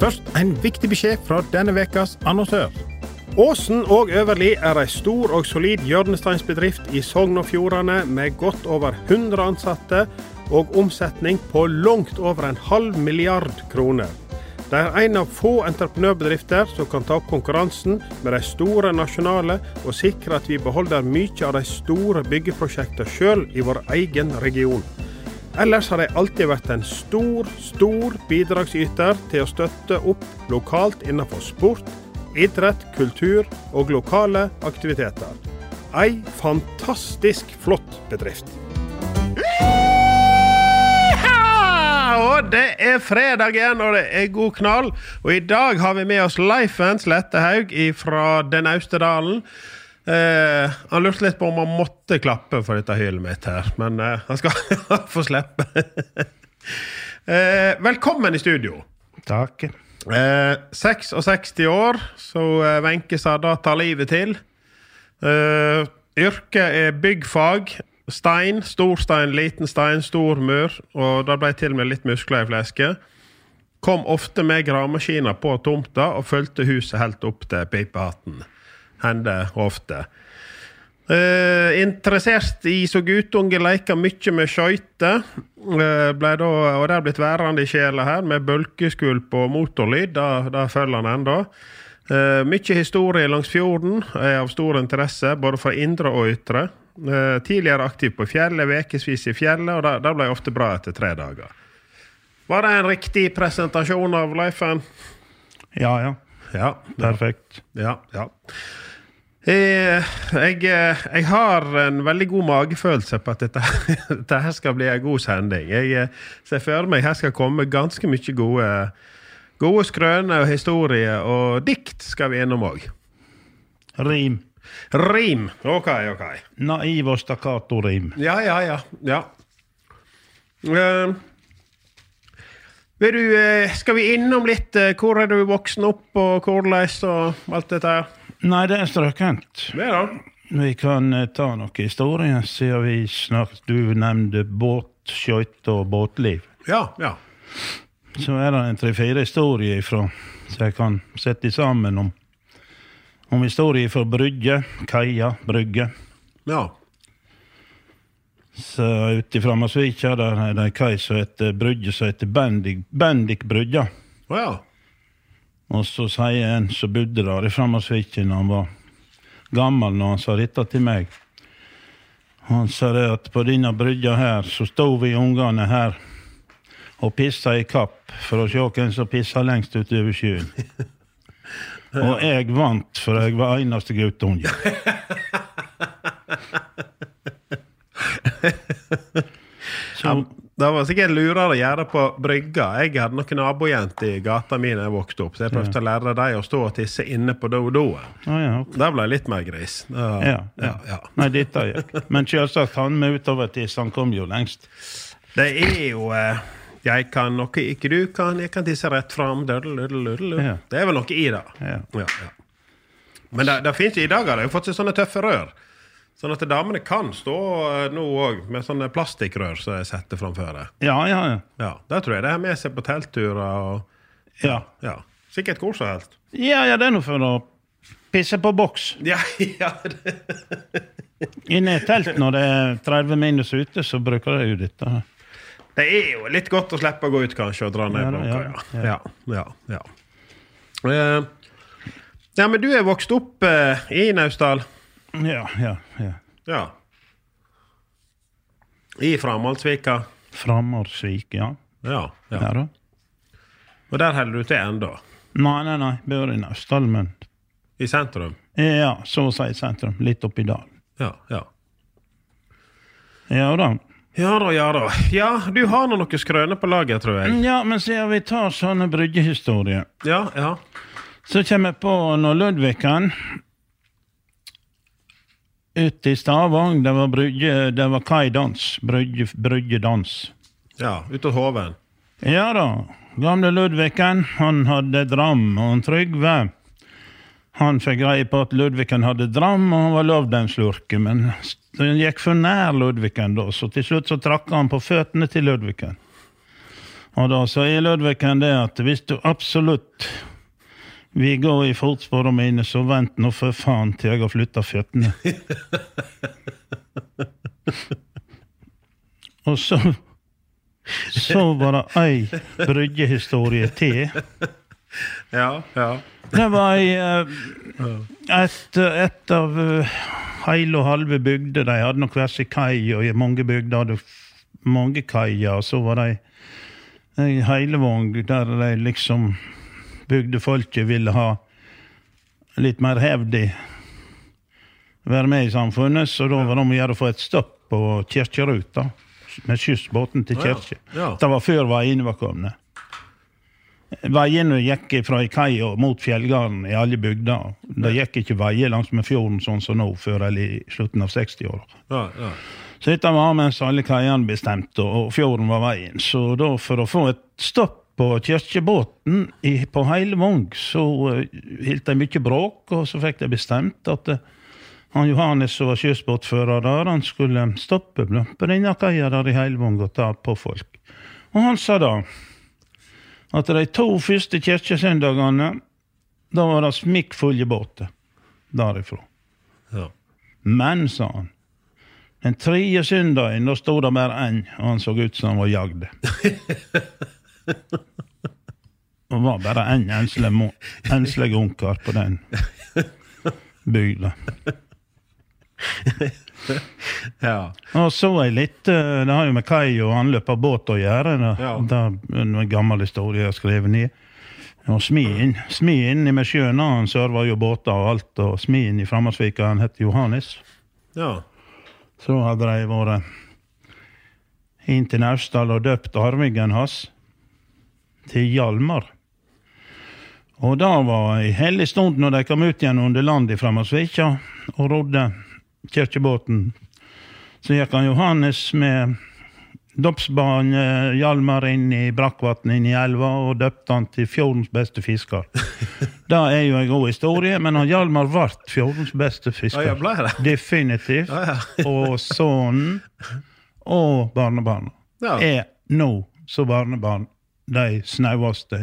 Først en viktig beskjed fra denne vekas annonsør. Åsen og Överli en stor og solid hjørnesteinsbedrift i Sogn og Fjordane med godt over 100 ansatte og omsetning på langt over 500 000 000 kroner. Det en av få entreprenørbedrifter som kan ta opp konkurransen med de store nasjonale og sikre at vi beholder mye av de store byggeprosjektene selv i vår egen region. Ellers har de alltid vært en stor bidragsyter til å støtte opp lokalt innenfor sport, idrett, kultur og lokale aktiviteter. En fantastisk flott bedrift. Og det fredag igjen, og det god knall. Og i dag har vi med oss Vance Lettehaug fra Den Østerdalen. Han lurte litt på om han måtte klappe for dette hylet mitt her, men han skal få slippe. Velkommen i studio. Takk. 66 år, så Wenche sa da ta livet til. Yrke byggfag, stein, stor stein, liten stein, stor mur, og da ble til med litt muskler I fleske. Kom ofte med gravemaskiner på tomta og følte huset helt opp til pipehatten. Hende ofte. Interessert I så guttunge leker mye med skjøyte, og det blitt værende I sjela her, med bølgeskulp og motorlyd, da følger han enda. Mye historie langs fjorden av stor interesse, både fra indre og ytre. Tidligere aktiv på fjellet, vekesvis I fjellet, og det ble ofte bra etter 3 dager. Var det en riktig presentasjon av Leifen? Ja, perfekt. Ja. Jeg har en veldig god magefølelse på at dette her skal bli en god sending. Jeg ser for meg her skal komme ganske mye gode skrøner og historier, og dikt skal vi innom også. Rim. Ok. Naiv og stakkato rim. Ja. Skal vi innom litt hvor du voksen opp og korleis og alt dette her? Nei, det strøkent. Det da. Vi kan ta noen historier siden vi snakket. Du nevnte båt, skjøyt og båtliv. Ja. Så det en 3-4 historier ifra, så jeg kan sette sammen om historier fra brygge, kaja, brygge. Ja. Så ute I Fremsvika där är det en kaj som heter brygge, så heter Bendik brygge. Ja. Och så säger en så bodde där I Fremsvika när han var gammal, när han sa detta till mig. Han sa det att på dina brygge här så stod vi ungarna här och pissade I kapp för att se vem som pissade längst ut över sjön. Och jag vann för jag var enaste gutungen. Så det var sikkert lurere å gjøre på brygga. Jeg hadde noen abojent I gata min når jeg vokste opp, så jeg prøvde å lære deg å stå og tisse inne på do-doen. Der ble jeg litt mer gris. Ja. Nei, dette gikk. Men selvsagt, han med utover tisse, han kom jo lengst. Det jo... Jeg kan nok ikke, du kan, jeg kan tisse rett frem. Det vel nok I da. Men det finnes I dag, har jeg fått seg sånne tøffe rør. Sånn at damene kan stå nå også med sånne plastikkrør som jeg setter framfor det. Ja. Da tror jeg det med seg på teltturer og... Ja. Sikkert hvor så helst. Ja, det noe for å pisse på boks. Ja. Inne I telt når det 30 minus ute, så bruker jeg jo dette her. Det jo litt godt å slippe å gå ut kanskje og dra ned blokka, Ja, men du vokst opp I Neustad. Ja. I Fremsvika, ja. Då. Och där häller du till ändå. Nej, bor I Neustad men I centrum. Ja, så säger centrum, lite upp I dal. Ja. Ja då. Ja då. Ja, du har nog något skröne på laget tror jag. Ja, men så vi tar såna bryggehistorier. Ja. Så kommer på när Ludviken ute I Stavång, det var brygge, det var kajdans, bryggedans. Ja, ute I haven. Ja då. Gamle Ludviken, han hade dram och en Trygve. Han fick greie på att Ludviken hade dram och han var lovd en slurke, men den gick för när Ludviken då, så till slut så trackade han på fötterna till Ludviken. Och då sa Ludviken det att visst du absolut vi går I fotspåren mine så vänt nog för fan till jag har flyttat fötterna. Och så var det ei bryggehistorie till. Ja. Det var ett av heil och halve bygder. De hade nog vers I kaj och I många bygder hade många kajer. Och så var det I Heilvång där de liksom bygdefolket ville ha lite mer hävdig vara med I samfunnet. Så då var de gärna få ett stopp på kyrkjeruta med kystbåten till kyrkje. Ja. Det var för var inne var komna. Veien gikk fra I kaj og mot fjellgarden I alle bygder. Det gikk ikke veier langs med fjorden sånn som nå før eller I slutten av 60-åra. Ja. Så dette var mens alle kajene bestemte og fjorden var veien. Så da for å få et stopp på kyrkjebåten på Heilvång så hilt det mye bråk og så fikk det bestemt at han Johannes som var kystbåtfører der han skulle stoppe på denne kaja der I Heilvång og ta på folk. Og han sa da at de to første kyrkjesøndagene, da var det smikkfulle båter derifra. Ja. Men, sa han, den 3. søndagen, da stod det bare en, og han så ut som han var jagd. Det var bare en enslig unkar på den bygda. Ja. Och så är lite det har ju med kaj och anlöpa båt att göra där en gammal historia jag skrev ner. Och smien I med sjön han servar ju båtar och allt och smien I Fremsvika han hette Johannes. Ja. Så hade det varit in till Neustad och döpt arvingen hans till Hjalmar. Och då var I helig stund när de kom ut igen under land I Fremsvika och rodde kyrkjebåten. Så gick han Johannes med dopsbarn Hjalmar in I brackvattnet in I elva och döpte han till fjordens bästa fiskar. Det är ju en god historia, men han Hjalmar vart fjordens bästa fiskar. Ja, jag det. Definitivt. Ja. Och son och barnebarn. Ja. Är nog så barnebarn de snävaste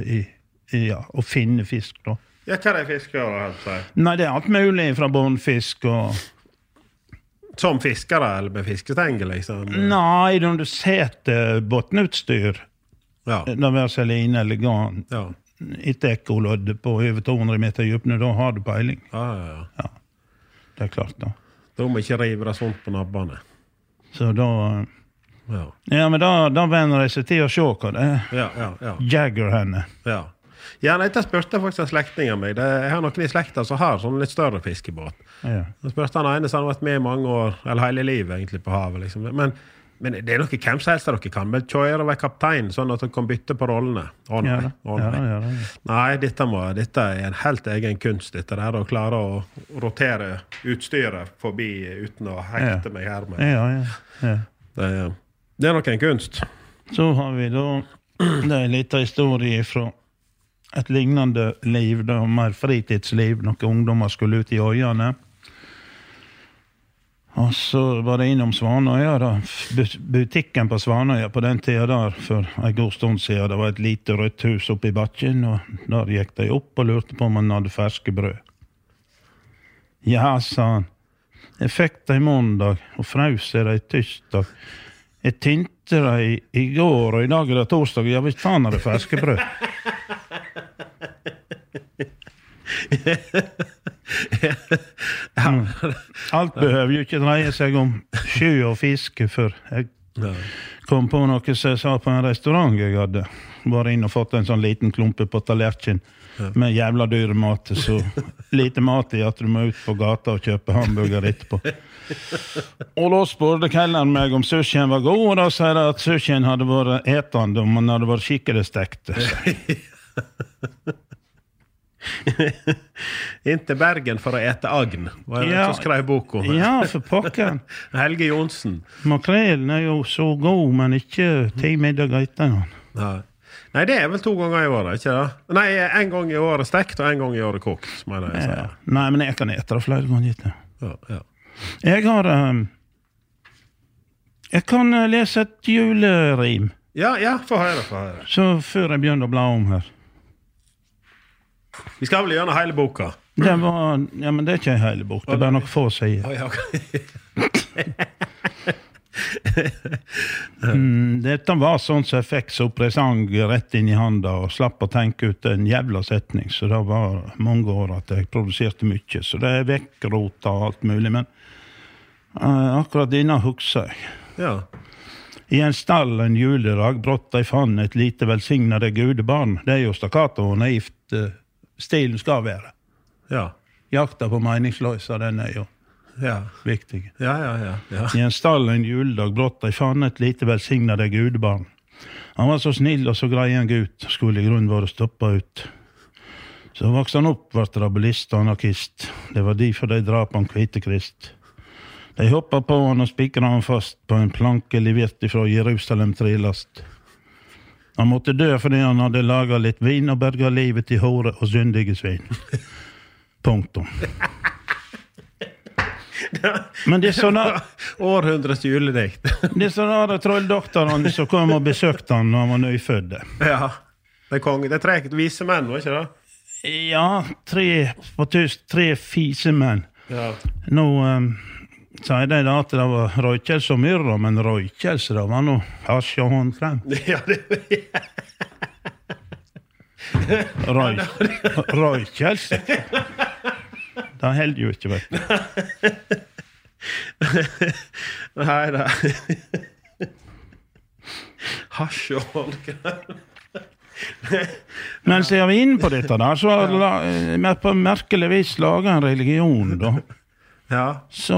i och finne fisk då. Jag tar det fiskar alltså. Nej, det är allt möjligt från bonfisk och som fiskare eller med fiskestänger liksom. Nej, de du sätter bottenutstyr. Ja. De var sälin eller garn. Ja. Inte ekolod på över 200 meter djup nu då har du pejling. Ja. Det är klart då. De är inte rivra sånt på nabbarna. Så då ja. Ja, men då vänder de sig till och sjåkar det. Ja. Jagger henne. Ja. Ja, nej, det spörste faktiskt en släkting av mig. Jag har några släktar så här, som lite större fiskebåt. Ja. Det spörste han ene som varit med I många år, eller hela livet egentligen på havet. Liksom. Men det är nog kemshelster och kan väl köra och vara kapten så att de kan byta på rollerna. Ja. Nej, detta är en helt egen kunst. Det där att klara att rotera utstyret förbi utan att häkta mig här med. Ja. Det är nog en kunst. Så har vi då en liten historia från ett liknande liv, det var mer fritidsliv. Några ungdomar skulle ut I öjarna. Och så var det inom Svanöja då. Butiken på Svanöja på den tiden där för en god stund sedan. Det var ett litet rött hus uppe I backen. Och där gick de upp och lurte på om man hade färska bröd. Ja, sa han. Jag fick det I måndag och fröser det I tisdag. Jag tinte det igår och idag är det torsdag. Jag visste fan hade färska bröd. Allt behöver ju inte dreja sig om sjö och fiske för jag kom på noe som jeg sa på en restaurant jeg hadde. Bare inn og fått en sånn liten klumpe på tallerken med jævla dyr mat, så lite mat I at du må ut på gata og kjøpe hamburger etterpå. Og da spurte kelleren meg om sushien var god, og da sier jeg at sushien hadde vært etende, om den hadde vært skikkelig stekt. Inte Bergen för att äta agn. Var det som skrev boken? Ja, för pocken. Helge Jonsson. Makrelen är ju så god, men inte till middag utan. Nej. Nej, det är väl 2 gånger I året, inte det? Nej, 1 gång I året stekt och 1 gång I året kokt, menar jag säga. Nej, men jag kan äta det flera gånger inte. Ja, ja. Jag kan läsa ett julrim. Ja, ja, får höra, får höra. Så för en björn och blå om här. Vi ska väl göra hela boken. Det var ja men det är inte en hel bok. Det var nog få säger. Ja detta var sånt som fick så presang rätt in I handen och slapp att tänka ut en jävla sättning så det var många år att jag producerade mycket så det är veckrota och allt möjligt men akkurat dina huxar. Ja. I en stall en juldag brottade I fan ett lite välsignade gudebarn. Det är ju staccato och naivt stilen ska vara. Ja. Jakta på meningslösa den är ju viktig. Ja, ja, ja, ja. I en stall en juldag brottade I fan ett lite välsignade gudebarn. Han var så snill och så grej en gud skulle I grund vara stoppa ut. Så växte han upp vart rabulist och anarkist. Det var de för de drap han kvitekrist. De hoppade på honom och spikrade honom fast på en planke levert ifrån Jerusalem trilast. Han måtte dö för han hade lagat lite vin och bergat livet I hore och syndige svin. Punktum. Men det är sådana... Århundrats juledäkt. Det är sådana trolldoktorn som kom och besökte han när han var nyfödde. Ja, det är träckigt vise män, var inte det? Ja, 3 fise män. Ja. Så det da at det var Røykels og Myrra, men Røykels, det var noe hasj og hånd frem. Ja, det var det. Røykels? Det held jo ikke, vet du. Nei, da. Hasj og hånd frem. Men ser vi inn på dette der, så har på merkelig vis laget en religion, da. Ja. Så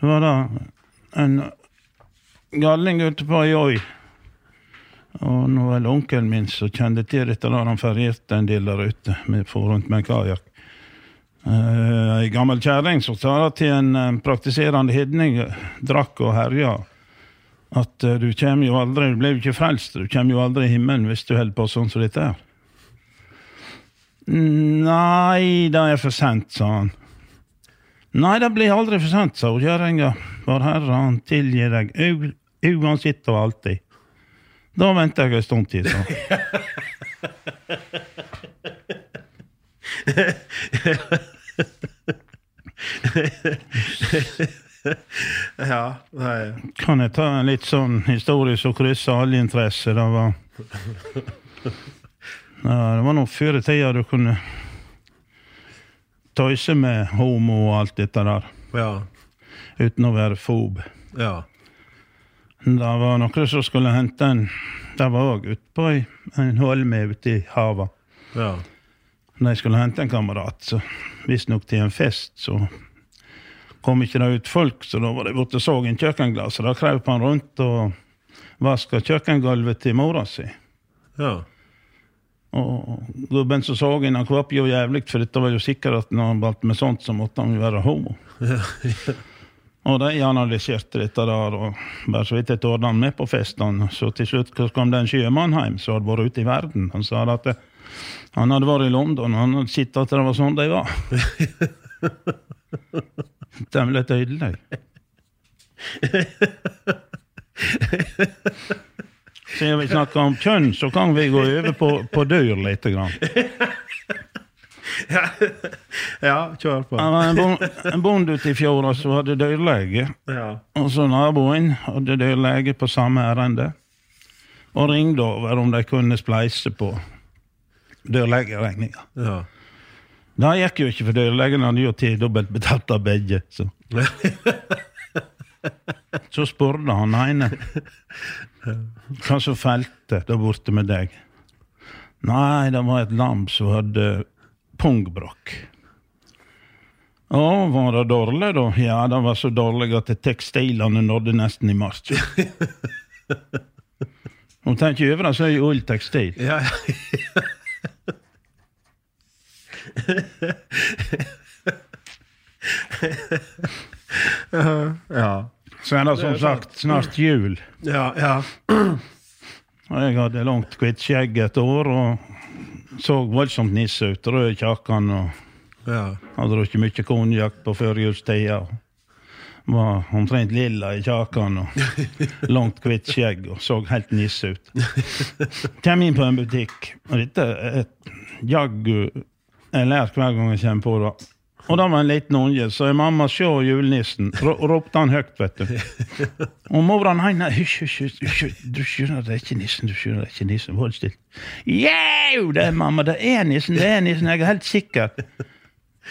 var det en galning ute på Jøy och nu är onkeln min så kände till det där han färgade en del där ute med for runt med en kajak. I gammal kärring så sa jag till en praktiserande hedning drack och härja att du kommer ju aldrig, du blir inte frälst, du kommer ju aldrig I himlen hvis du håller på sånt som det är. Nej, det är för sent, sa han. Nej, det blir aldrig för sent, sa Göringa. Var herran tillger dig, oavsett och alltid. Då väntar jag en stund till, sa han. Ja, nej. Kan jag ta en lite sån historisk och kryssa all intresse? Det var... Ja, det var nog förr I tiden du kunde töjsa med homo och allt det där. Ja. Utan att vara fob. Ja. Det var några som skulle hämta en... Det var jag ute på en holme ute I havet. Ja. De skulle hämta en kamrat. Så visst nog till en fest så kom inte det ut folk. Så då var det borta såg en kökenglas. Så då krävde han runt och vaskade kökengolvet I morgon sig. Ja. Och gubben så såg innan kvapp ju jävligt för det var ju säkert att när han balt med sånt så måste han ju vara homo. Och det jag analyserade detta där och bara så vet jag tog han med på festen så till slut kom den sjöman hem så hade varit ute I världen. Han sa att han hade varit I London och han hade sett att det var sånt det var. Det blev tydligt. Sen vi snackar om kön så kan vi gå över på dyr lite grann. Ja, ja, kör på. En bond ute I fjol så hade dyrläge. Ja. Och så naboen hade dyrläge på samma ärende. Och ringde över om de kunde splice på dyrlägeräkningar. Ja. Det gick ju inte för dyrlägen hade ju till dubbelt betalt av bägge. Så. Så spurte han henne hva som felte der borte med deg. Nei, det var et lam som hadde pungbrokk. Ja, var det dårlig da? Ja, det var så dårlig at tekstilene nådde nesten I mars. Om tänker över det så är ju ulltextil. Ja. Ja. Så är det som sagt snart jul. Ja, ja. Jag hade långt kvitt skägg ett år och såg våldsamt nisse ut, röd jackan och ja. Hade druckit mycket konjak på förjulstida. Var omtrent lilla I kjakan och långt kvitt skägg och såg helt nisse ut. Kom in på en butik och lite ett jaggu eller hver gång jag känner på det. Och då var en liten unge så mamma såg julnissen ropte han högt vet du. Och moran henne du skjuter det inte nissen du skjuter det inte nissen håll still. Jo, det mamma det är nissen jag är helt säker.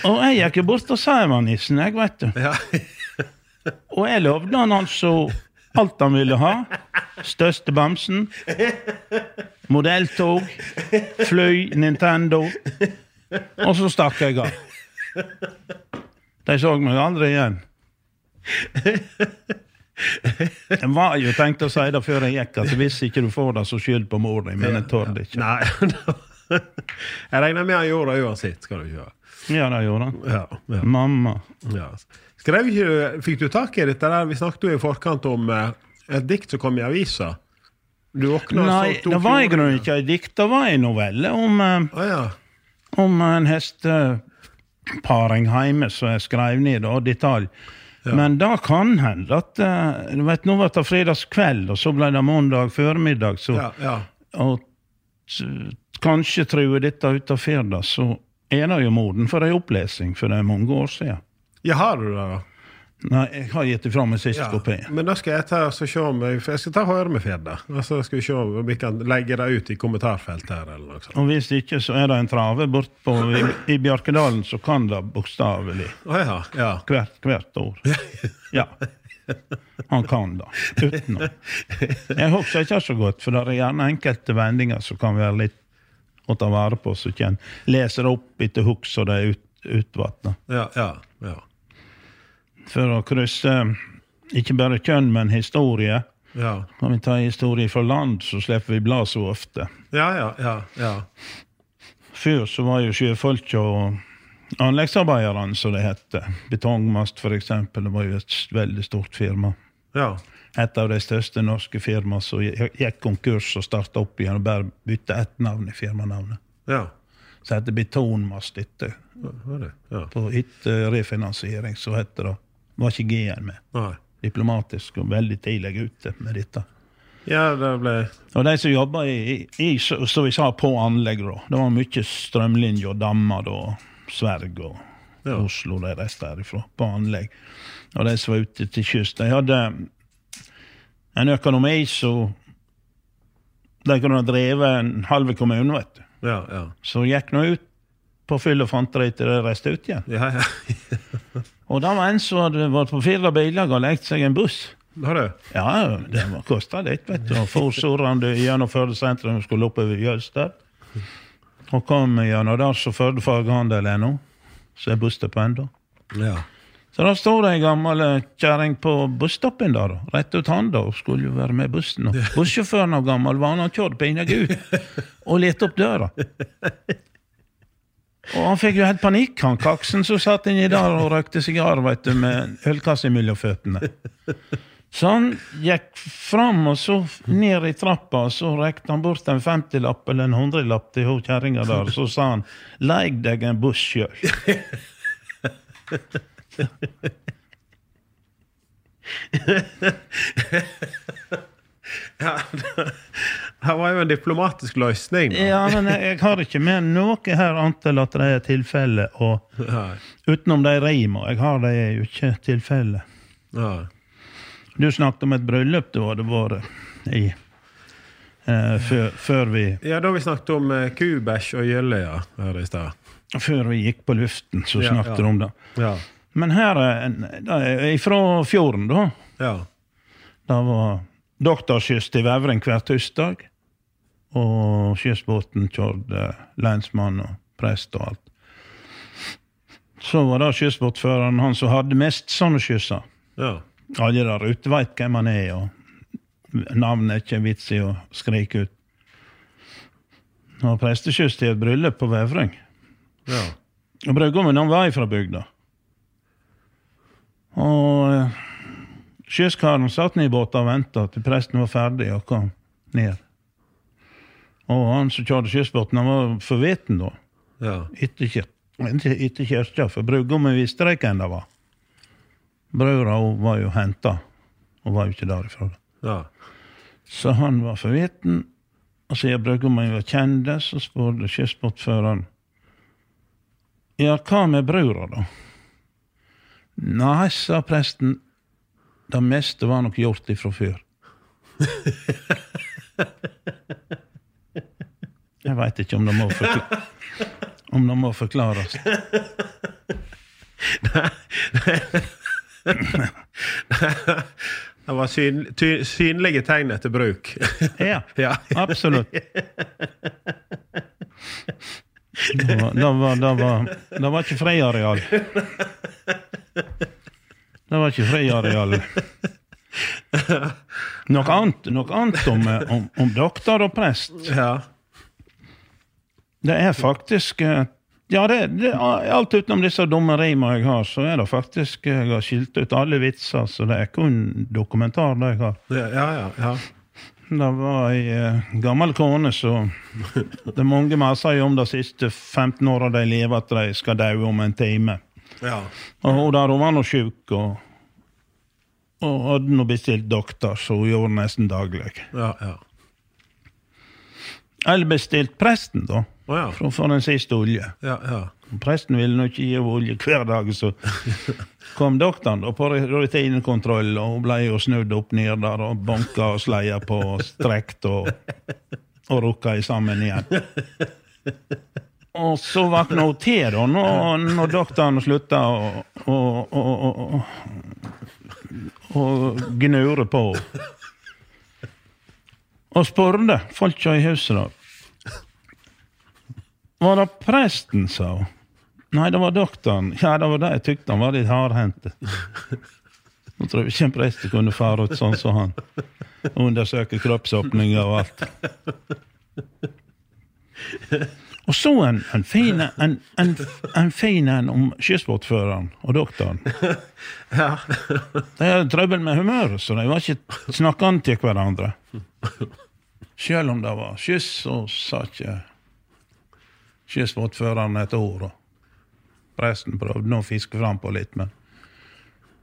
Och jag gick bort och sa var nissen jag vet du. Ja. Och jag lovde han alltså allt han ville ha. Störste bamsen. Modelltog. Fløy, Nintendo. Och så stack jag av. De såg mig aldrig igen. Det var ju tänkt att säga det för en jacka. Så visst inte du får det så skyld på morgonen. Men jag tar det inte. Nej. Jag regnar med att göra oavsett ska du göra. Ja, det gjorde han. Ja, ja. Mamma. Ja. Skrev ju, fick du tack I det där? Vi snackade ju I förkant om ett dikt så kom jag visa. Du åkna Nej, det var inte inte ett dikt, det var en novell om om en hästparing hemma så jag skrev ner då detalj. Ja. Men då kan hända att du vet nog att det fredagskväll och så blev det måndag förmiddag så och kanske tror jag detta utav fredag så är ju moden för en uppläsning för det är många år sedan. Jag har du det då? Nej, jag har gett ifrån mig sista kopé. Men då ska jag ta så kör mig, för jag ska ta hör med Fedda. Alltså ska vi köra om vi kan lägga det ut I kommentarfält här eller något. Om visst inte så är det en trave bort på I Björkedalen så kan det bokstavligt. Ja. Kvart år. Ja. Han kan då. Utan. Jag hoppas att jag så gott för där är gärna enkelte vändningar så kan vi lite åt av vara på så kan läser upp lite hux och det är utvattna. Ja. För att kryssa inte bara kön men historia. Ja. Om vi tar historia från land så släpper vi blad så ofta. Ja. För så var ju sjöfolk och anläggsarbetaren så det hette. Betongmast för exempel det var ju ett väldigt stort firma. Ja. Ett av de största norska firma så gick konkurs och startade upp igen och bara bytte ett namn I firmanamnet. Ja. Så hette betonmast inte. Ja. På refinansiering så hette det. Var inte GN med. Nej. Diplomatisk och väldigt tidig ute med detta. Ja, det blev. Och de som jobbar i så vi sa på anlägg då. Det var mycket strömlinjer och dammar då, Sverige och Oslo där resten därifrån på anlägg. Och de som var ute till kusten. Jag hade en ekonomi så där kunde driva en halv kommun vet du. Ja. Så gick nog ut på fylla fantriter och reste ut igen. Ja. Och då var en så hade varit på fyra bilar och läggt sig en buss. Har du? Ja, det var kostade lite vet du. Försorande genomförde centrum och skulle upp över Jölstad. Och kom igen och där så förde förgående ännu. Så bussen på ändå. Ja. Så då stod det en gammal kärring på busstoppen där då. Rätt ut han då och skulle ju vara med bussen. Och busschauffören av gammal var han körd på ena gud och letade upp dörren. Och han fick ju helt panik. Han kaxen så satt in I där och rökte cigarr vet du, med en ölkasse I miljöfötterna. Så han gick fram och så ner I trappan och så räckte han bort en 50-lapp eller en 100-lapp till kärringar där. Så sa han, lägg dig en busskjöl. Ja, det var ju en diplomatisk lösning. Ja, men jag har inte med något här antal att det är tillfälle och utom det rimer. Jag har det ju inte tillfälle. Ja. Du snackade om ett bröllop då det var I för vi. Ja, då vi snackade om Kubers och Gälle här I stad. För vi gick på luften så snackade de om det. Ja. Men här är ifrån fjorden då. Ja. Det var doktorskyss til Vævring hver tirsdag, og kyssbåten kjørte lensmann og prest og alt. Så var det kyssbåtføreren han som hadde mest sånne kysser. Ja. Alle der ute vet hvem han og navnet ikke vits i å skrike ut. Han var prestekyss til et bryllup på Vævring. Ja. Og brødgommen han var ifra bygda. Og kysskaren satt ned I båten og ventet til presten var ferdig og kom ned. Og han som kjørte kyssbåten, han var forveten da. Ja. Inte kyrkja, för brudgummen visste det ikke enda var. Brura var ju henta och var ute därifrån. Ja. Så han var förveten och så brudgummen var kändes och spårade kyrksportföraren. Jag kom med brura då. Nej, sa prästen. Det mesta var nog gjort ifrån förr. Jag vet inte om de må förklara. Om de må förklaras. Det var synliga tegn efter bruk. Ja, ja, absolut. Det var inte friareal. Det var inte friareal. Något annat om doktor och präst. Ja. Det faktiskt ja det allt utom dessa dumma rimar jag har så är det faktiskt jag har skilt ut alla vitsar så det är kun dokumentar där jag har. Ja. Det var en gammal kone så det många massor om de sista 15 år de levat de ska dö om en timme. Ja. Och där var hon sjuk och hade nog beställt doktor så gör nästan daglig. Ja. Eller beställt prästen då. Ja. Från den sista olje. Ja. Prästen ville nog inte ge olje hver dag så kom doktorn och på rutinkontroll och blev och snudde upp ner där och banka och sleja på och sträckt och rucka i samman igen. Och så vaknade hon till då när doktorn slutade och gnurade på och spurrade folk i huset då. Var det prästen, sa? Nej, det var doktorn. Ja, det var det jag tyckte han var lite hardhänt. Jag tror att en präst kunde fara åt sånt som han. Undersöker kroppsöppningar och allt. Och så en fin om kyssbåtföraren och doktorn. Ja. Det är trubbel med humör, så det var inte snacka an till varandra. Själv om det var kyss och sa jag. Kyssbåtføreren ett år och prästen prövde nog fiska fram på lite men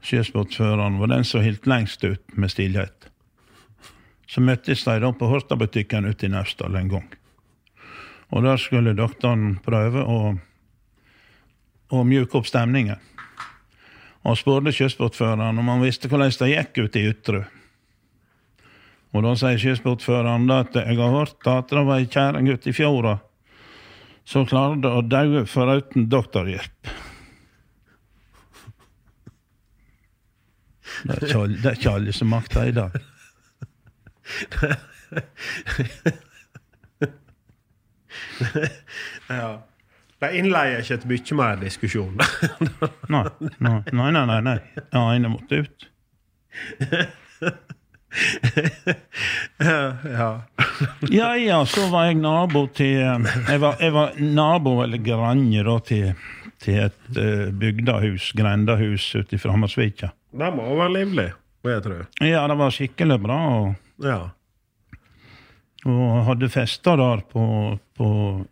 kyssbåtføreren var den som helt längst ut med stillhet. Så möttes de då på Hortabutiken ute I Neustad en gång. Och där skulle doktorn pröva och mjuka upp stämningen. Och spurgade kyssbåtføreren om han visste hur det gick ut I yttre. Och då säger kyssbåtføreren att jag har hört att det var en kärring ute I fjorda. Så klarade att dö förutom doktorhjälp. Det är Charlie som maktar idag. Ja. Det inlägger sig ett mycket mer diskussion. Nej. Ja, inne mot ut. Ja, så var jag nabo till jag var nabo eller granne då till ett bygdahus, grändahus ute I Fremsvika. Det var livligt, vad jag tror. Ja, det var skickligt bra och hade fester där på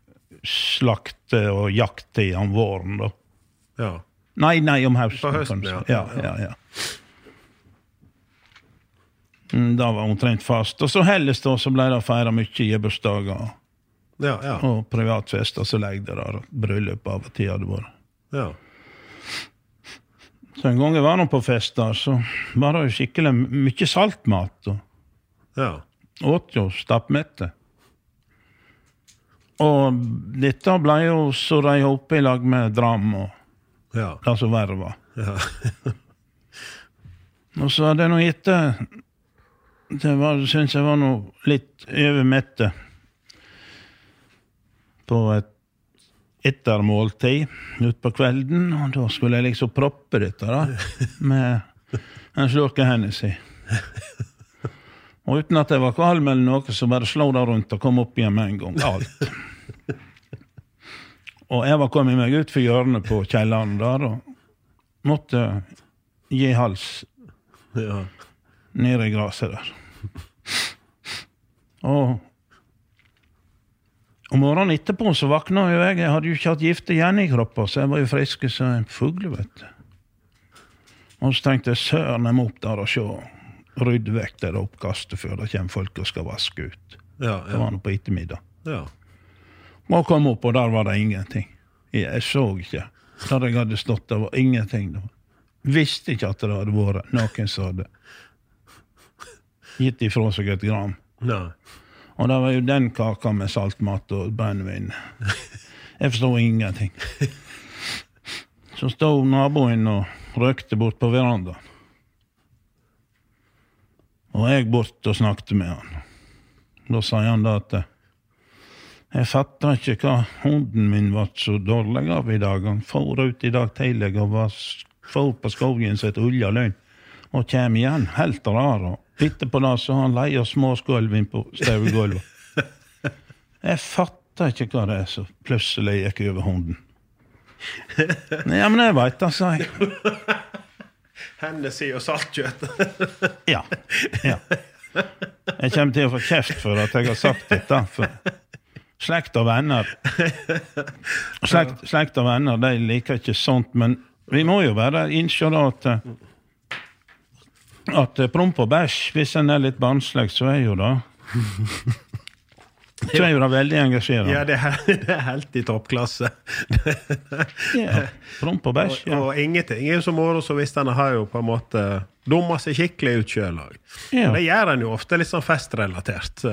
slakt och jakt I om våren då. Ja. Nej, om hösten. Ja. Da var hon trent fast. Og så helst då så blev det feiret mycket I bursdager. Ja. Og privatfester så legde der bryllup av og til hadde vært. Ja. Så en gang jeg var noen på fester, så var det jo skikkelig mye saltmat. Ja. Åt jo stappmette. Og dette ble jo så rei oppe I lag med dram og det som verre var. Ja. Och så hade jag nog hittat, det syns jag var nog lite övermätte på ett ettarmåltid ut på kvällen och då skulle jag liksom proppa detta då med en slurk Hennessy i. Och utan att det var kalm eller något så bara slog det runt och kom upp igen med en gång allt. Och jag var kommit mig ut för hjörnet på källaren där och måtte ge hals ja. Nere I graset där. Och om morgonen etterpå så vaknade jag. Jag hade ju inte haft gift igen I kroppen så jag var ju frisk som en fågel vet du. Och så tänkte jag sörna mig upp där och så rydde väck det uppkastet för det kommer folk och ska vaska ut. Ja, ja. Det var nog på eftermiddag. Ja. Man kom upp och där var det ingenting. Jag såg inte. Där jag hade stått där var ingenting då. Visste inte att det hade varit någon som hade gitt ifrån sig ett gram. Ja. Och det var ju den kakan med saltmat och brännvin. Jag förstod ingenting. Så stod naboen och rökte bort på verandan. Och jag bort och snackade med han. Då sa han då att jag fattar inte vad hunden min var så dålig av I dag. Han får ut I dag tillägg och var får på skogen så ett ulja lön. Och kom igen, helt rar. Och lite på det så han lejer småskolven på stävgolvet. Jag fattar inte vad det så plötsligt gick över hunden. Nej, men jag vet inte, sa jag. Hennessy och saltkött. Ja, ja. Jag kommer till att få käft för att jag har sagt detta. För släkt och vänner. Släkt och vänner, det är lika inte sånt. Men vi må ju vara inskörda att promp och bärs, visst är lite barnsläkt så är ju då. Så är ju då väldigt engagerad. Ja, det är helt I toppklasse. Ja, promp och bärs. Ja. Och ingenting som år så visst han har ju på något domar sig skicklig utkölag. Ja. Det gör han ju ofta liksom festrelaterat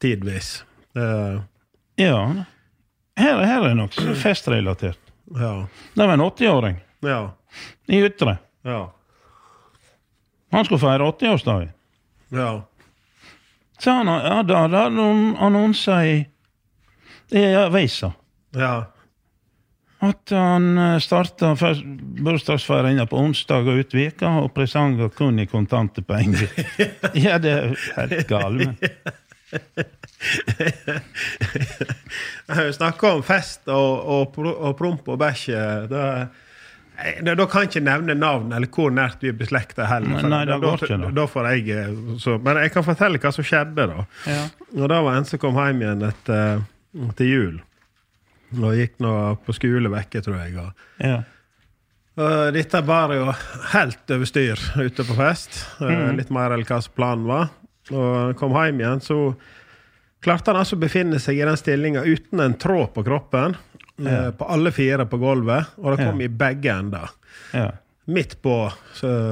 tidvis. Ja. Här är den också festrelaterat. Ja. Det var en 80-åring. Ja. I yttre. Ja. Han skulle fira 80-årsdag. Ja. Så han hade någon annons I avisa. Ja. Att han startade börsdagsfärden på onsdag och ut veckan och presanger kunde I kontantpengar. Ja, det är helt galmen. Jag snackade om fest och promp och bärs. Då kan jag inte nämna namn eller hur närt vi är besläktade heller. Nej, det går inte då. Då får jag, så, men jag kan fortälla vad som skedde då. Ja. Och då var en som kom hem igen till jul. Och gick nå på skolevecka tror jag. Ja. Detta var ju helt överstyr ute på fest. Lite mer eller kanske plan va. Och kom hem igen så klart han alltså befinner sig I den ställningen utan en tråd på kroppen. Ja. På alla fyra på golvet och det kom I bägge ändar. Ja. Mitt på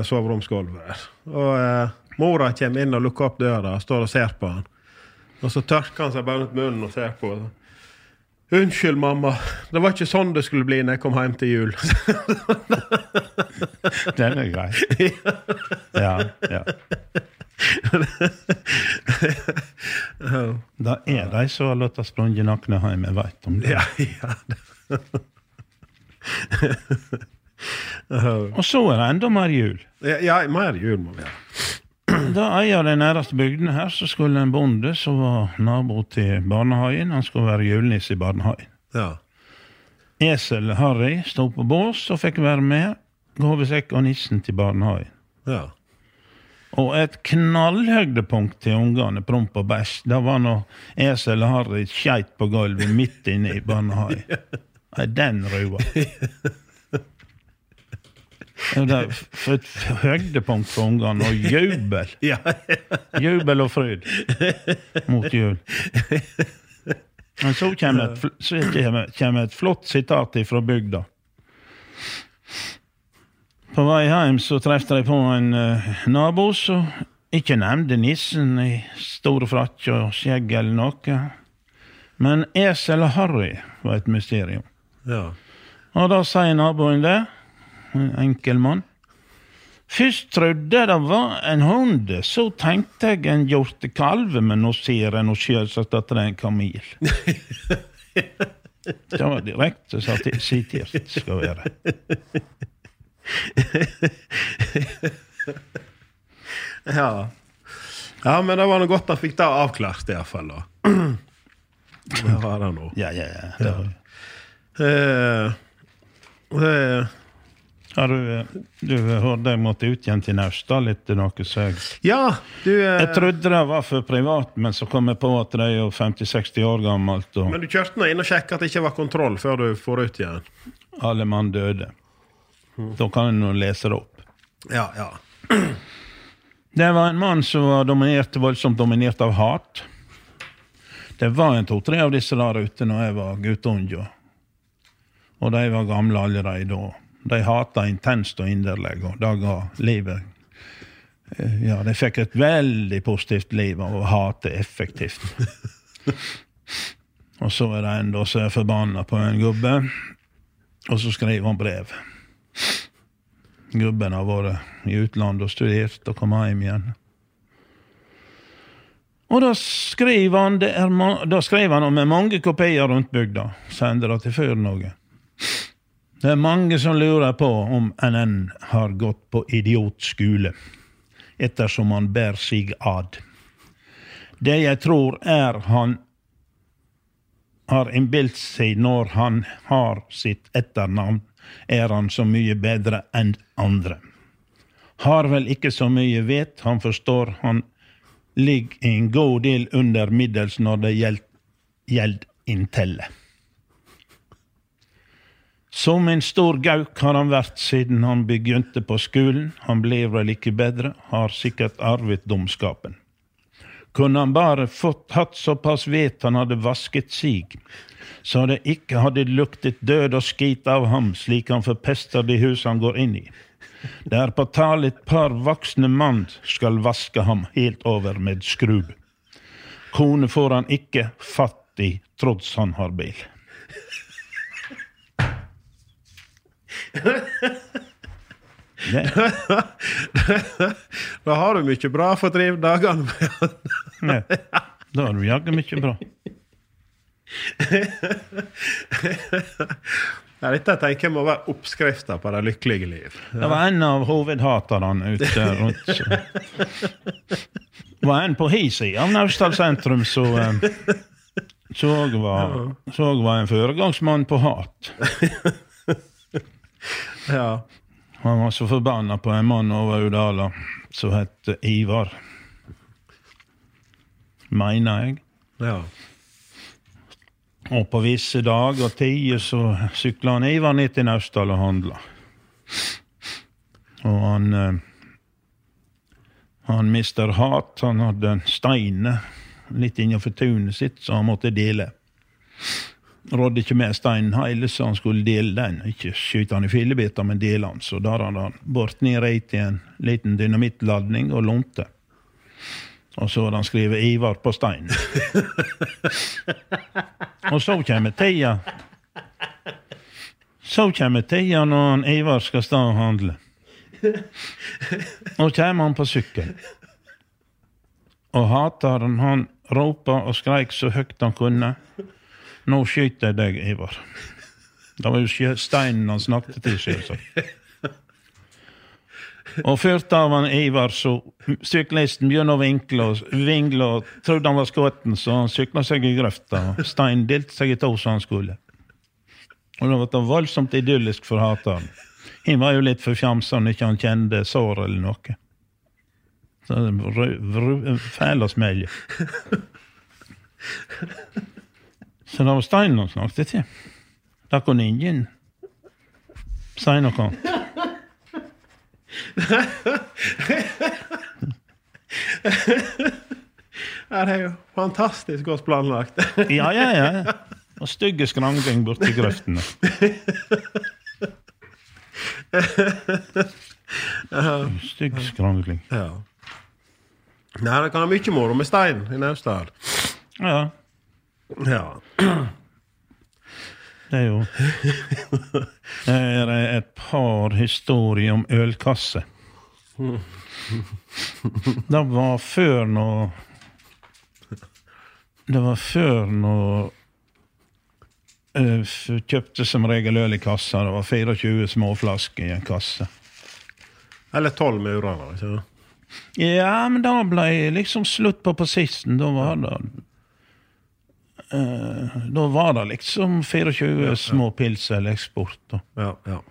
sovrumsgolvet. Och mora kommer in och luckar upp dörren och står och ser på han. Och så törkar han sig bara ut munnen och ser på han. Unnskyld mamma, det var inte sån det skulle bli när jag kom hem till jul. Den är grej. Ja, ja. Da det så låt oss sprunga nakna hem jag vet om det. Ja, ja. Och så är det ändå mer jul. Ja, mer jul må vi ha. Da jeg den næreste bygden her, så skulle en bonde som var nabo til barnehagen, han skulle være julenisse I barnehagen. Ja. Esel Harry stod på bås og fikk være med, gåvesekk og nissen til barnehagen. Ja. Og et knallhøydepunkt til ungene, promp og bæsj, det var når Esel Harry skjeit på gulvet midt inne I barnehagen. Ja. Den røva. Det för ett högdepunkt för ungarna och jubel. Ja. Jubel och fröjd mot jul. Men så kommer ett flott citat ifrån bygda. På väg hem så träffade jag på en nabo så inte nämnde nissen I stor frack och skägg eller något. Men Esel Harry var ett mysterium. Ja. Och då säger naboen det. En enkel man. Først trodde det var en hund, så tenkte jeg en hjortekalve, men nå ser jeg noe selvsagt at det er en kamel. Det var direkte sitert skal være. Ja. Ja, men det var noe godt man fikk det avklart i hvert fall da. Det har det nå. Ja, det har jeg. Ja, du hørte jeg måtte utgjent i Neustad litt noe søg. Ja, du... Jeg trodde det var for privat, men så kom jeg på at det jo 50-60 år gammelt. Og... Men du kjørte nå inn og sjekket at det ikke var kontroll før du får ut igjen. Alle mann døde. Da kan jeg nå lese det opp. Ja. Det var en mann som var voldsomt dominert av hat. Det var en 2-3 av disse der ute når jeg var guttunge. Og de var gamle allerede da. De hatet intenst og inderlegg, og det ga livet. Ja, de fikk et veldig positivt liv av å hate effektivt. Og så er det enda så jeg forbannet på en gubbe, og så skriver han brev. Gubben har vært i utlandet og studert og kom hjem igjen. Og da skriver han, om mange kopier rundt bygda, sender det til før noe. Det er mange som lurer på om NN har gått på idiotskole, ettersom han bär sig ad. Det jeg tror han har innbilt seg når han har sitt etternavn, han så mye bedre enn andre. Har vel ikke så mye vet, han forstår, han ligger en god del under middels når det gjelder inntelle. Som en stor gauk har han vært siden han begynte på skolen. Han ble vel ikke bedre, har sikkert arvet domskapen. Kunne han bare hatt såpass vet han hadde vasket sig, så det ikke hadde luktet død og skit av ham, slik han forpester de hus han går inn i. Det er på tal et par voksne mann skal vaske ham helt over med skrub. Kone får han ikke fattig, trots han har bil. Da har du mycket bra för driv dagarna med. Nej. Då har du jagat mycket bra. Ja, detta tänker man vara uppskrifta på det lyckliga liv. Ja. Det var en av huvudhatarna ute runt. Var en på Hisi, av Neustad centrum såg var en föregångsman på hat. Ja. Han var så förbannad på en man över Udala så hette Ivar. Menar jag. Ja. Och på vissa dag och 10 så cyklade han Ivar ner till Neustad och handla. Och han mister hat, han hade en steine lite innanför tunet sitt så han måtte dela. Rådde ikke med steinen heile, så han skulle dele den. Ikke skyte han i fillebitter, men dele han. Så der hadde han bort ned reit i en liten dynamittladning og lånte. Og så hadde han skrivet Ivar på steinen. Og så kommer tida. Når han Ivar skal stå og handle. Og kommer han på sykkel. Og hateren han ropet og skrek så høyt han kunne. Nå skyter jeg deg, Ivar. Det var jo steinen han snakket til, selvsagt. Og ført av han Ivar, så syklisten begynner å vingle, og trodde han var skåten, så han syklet seg i grøfta, og steinen delte seg i to som han skulle. Og det var voldsomt idyllisk for hateren. Han var jo litt for fjamsa når ikke han kjente sår eller noe. Så det var fæle smelje. Så det var steinen han snakket til. Da kunne ingen stein og kant. Ja, det er jo fantastisk godt planlagt. Ja. Og stygge skrangling bort i grøftene. Stygge skrangling. Ja. Nei, det kan ha mye moro med stein i Neustad. Ja. Det er jo det er et par historier om ølkasse Det var för nå köpte som regel öl i kassan. Det var 24 små flaskor i en kassa. Eller 12 murarna, så. Ja, men då blev liksom slut på sisten. Då var det liksom 24 små pilser eller export då. Ja, ja.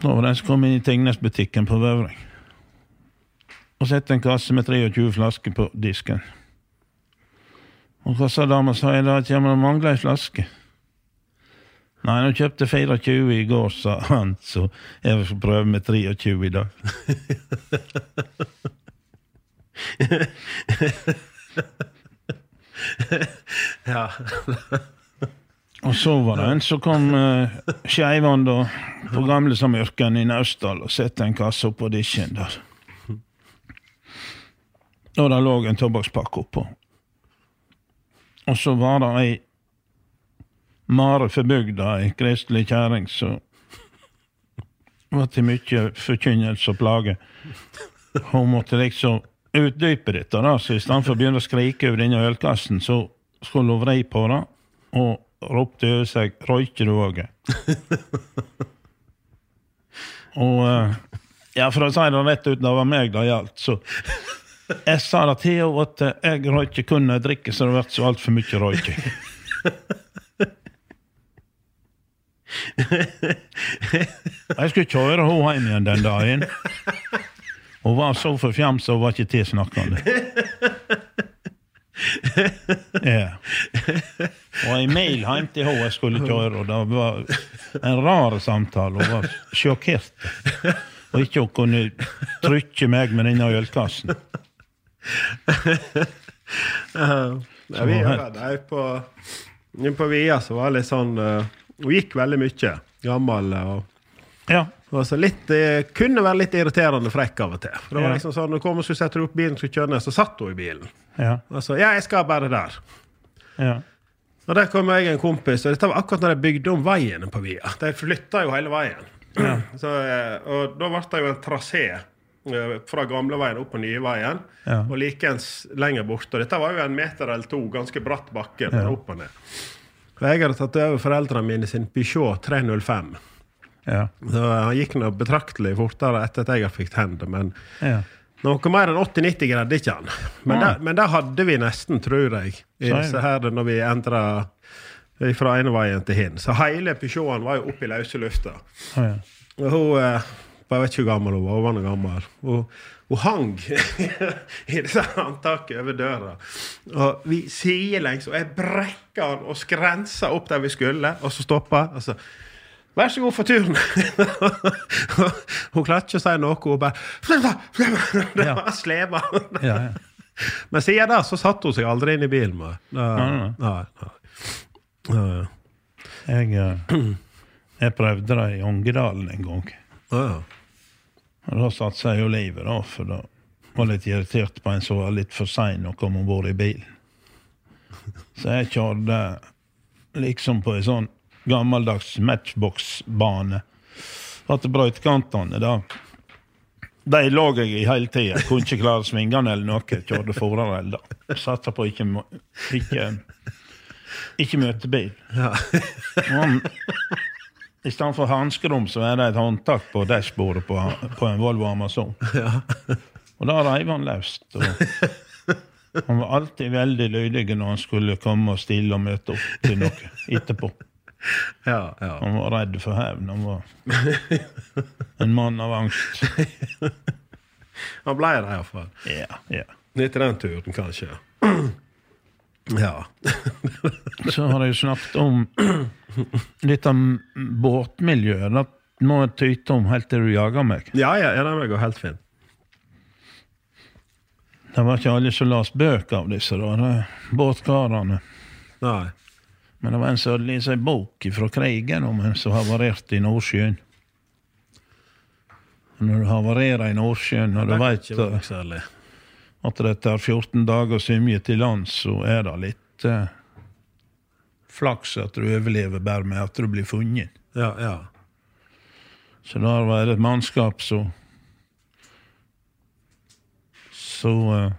Då var den som kom in i Tegnäsbutiken på Vövring. Och sett en kasse med 23 flaskor på disken. Och kassadamen sa jag då att jag manglar en flaska. Nej, jag köpte 24 igår, sa han. Så jag ska pröva med 23 idag. Ja. Och så var det en så kom Skeivan då på gamla samyrkan i Neustad och sätta en kassa på disken där. Och där låg en tobakspack upp på. Och så var det en mare förbygda, en kristlig kärring så var det mycket förkynnelse och plage. Hon måtte liksom utdypa detta då, så istället för att börja skrika över den här ölkassen så skulle hon vrida på det och ropte över sig, röjker du våga? Och ja, för att säga det rätt ut när jag var med där i allt så jag sa att jag åt jag röjker kunde dricka så det var så allt för mycket röjker. Jag skulle köra hon hem igen den dagen. Och var så förfjamsad och var inte tillsnackande. Ja. Och i mail hem till HF skulle köra och det var en rar samtal och var chockerad. Och jag kunde trycka mig med den här ölkassen. Vi var där på Via så var det sån och gick väldigt mycket gammal och ja. Och så lite kunde vara lite irriterande fräck av och till. För det var liksom så när kom och skulle sätta upp bilen skulle köra så satt då i bilen. Ja. Och så jag ska bara där. Ja. Och där kom jag en kompis och det var akkurat när det byggde om vägen på Via. Det flyttade ju hela vägen. Ja. Så och då var det ju en trasé från gamla vägen upp på nya vägen och likens längre bort och det var ju en meter eller två ganska bratt backe där uppe ner. Vägade tagit över föräldrarna min i sin Peugeot 305. Ja. Så han gick nog betraktligt fortare efter att jag fick hända men någon kom mer än 80-90 grader inte han. Men där hade vi nästan tror jag så här när vi ändrade ifrån en vägen till hin. Så hela Peugeoten var ju uppe i lösa luften. Ja. Och hon var vet ju gammal och var någon gammal och hang i det här handtaket över dörren. Och vi ser längs och är bräckan och skränsar upp där vi skulle och så stoppa alltså varsågod för turen. Hon klatschade sig något och bara flämma, släva. Ja. Men sedan så satt hon sig aldrig in i bilen. Nej. Jag prövde det i Ångedalen en gång. Ja. Och då satt sig och lever då, för då var lite irriterat på en så var lite för sen och kom ombord i bilen. Så jag körde liksom på en sån gammaldags matchboxbane. Att det bröt kantarna då. Där låg jag i hela tiden. Kunde inte klara svingarna eller något. Körde förare eller då. Satsade på inte möte bil. Ja. Istället för handskrom så är det ett handtag på dashbordet på en Volvo Amazon. Ja. Och där har Ivan läst. Han var alltid väldigt lydig när han skulle komma och stilla och möta upp till något. Inte på. Ja. Han var rädd för hävn. Han var en man av angst. Han blev det i alla fall. Ja. Lite den turen kanske. Ja. Så har jag ju snabbt om lite om båtmiljön. Att man tyckte om helt det du jagar mig. Ja, det går helt fint. Det var inte alldeles så Lars Bök av dessa då. Båtkararna. Nej. Men det var en som läste en bok från krigen om en som havarerat i Nordsjön. Och när du havarerar i Nordsjön och du vet att det tar 14 dagar simje till land så är det lite flax att du överlever bara med att du blir funnen. Ja. Så där var det ett manskap så så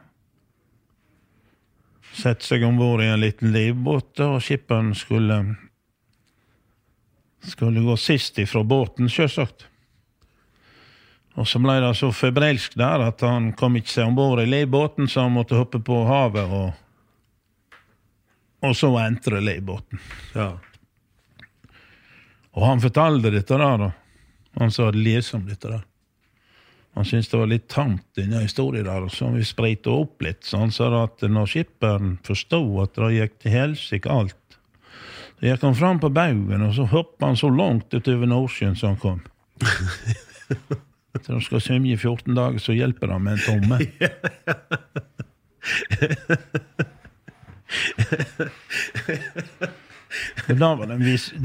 satt sig ombord i en liten livbåt där och skipparen skulle gå sist ifrån båten självsagt. Och så blev det så förbrälsk där att han kom inte sig ombord i livbåten så han måste hoppa på havet och så äntrade livbåten. Ja. Och han fortalde detta där då. Han sa läs om detta där. Han syns det var lite tamt i den historien där som vi spritade upp lite. Så han sa att när skipparen förstod att det gick till helsik allt. Så gick han fram på baugen och så hoppade han så långt ut över Nordsjön som han kom. Så de ska simma i 14 dagar så hjälper han med en tomme. Det där var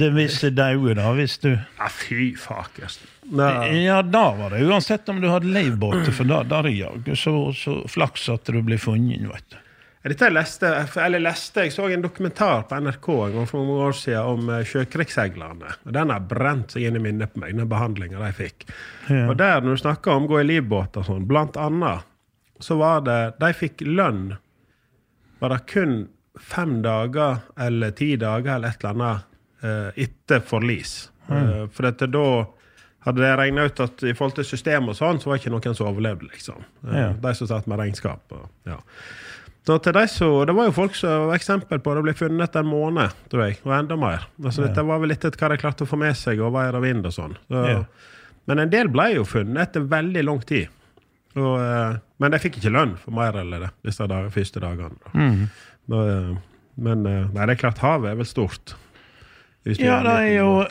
den vissa dagen då, visst du? Ja, fy faktiskt. Ja, då var det. Oavsett om du hade livbåt för där jag så flaxade att du blev funnen, vet du. Det läste jag såg en dokumentär på NRK en gång från några år sedan om sjökrigsseglarna. Och den har bränt sig in i minne på mig, den behandlingen jag fick. Ja. Och där när du snackar om gå i livbåt och sånt, bland annat så var det, de fick lön bara kun 5 dagar eller 10 dagar eller ett eller annat inte förlis. För att då hade det regnat ut att i förhållande till system och sånt så var det inte någon som överlevde liksom. Ja. De som satt med regnskap och ja. Så till det så det var ju folk som exempel på det blev funnet en månad tror jag och ändå mer. Alltså det var väl lite ett klart att få med sig och vad är det vind och sånt. Så, ja. Men en del blev ju funnet en väldigt lång tid. Och, men det fick inte lön för mer eller det dessa dagar första dagarna. Mm. Då, men nej, det är klart havet är väl stort. Ja, det är ju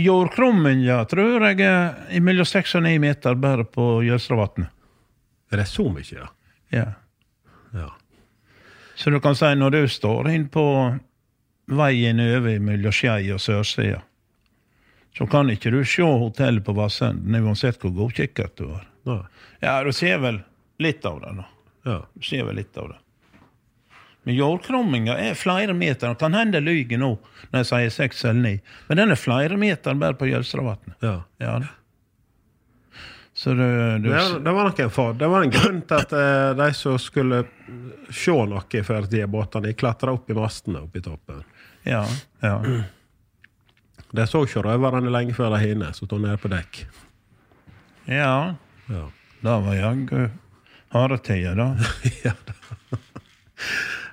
jordkrummen jag tror jag är i mellan 6 och 9 meter bara på Jølstravattnet. Är det så mycket? Ja. Ja. Ja. Så du kan säga när du står in på vägen över mellan Skei och Sörsida så kan inte du se hotell på Vassenden oavsett hur godkickat du var. Ja. Ja, du ser väl lite av det då. Ja, du ser väl lite av det. Men jordkrummingar är flera meter. Det kan hända lyge nu när jag säger 6 eller 9. Men den är flera meter bara på Jølstravattnet. Ja. Ja. Så det var nog en far. Det var en grund att de så skulle se något för att de båtarna klättrade upp i masten upp i toppen. Ja, ja. Det såg ju rövarna länge före hinna så de ner på däck. Ja. Ja. Där var jag har det då. Ja. Då.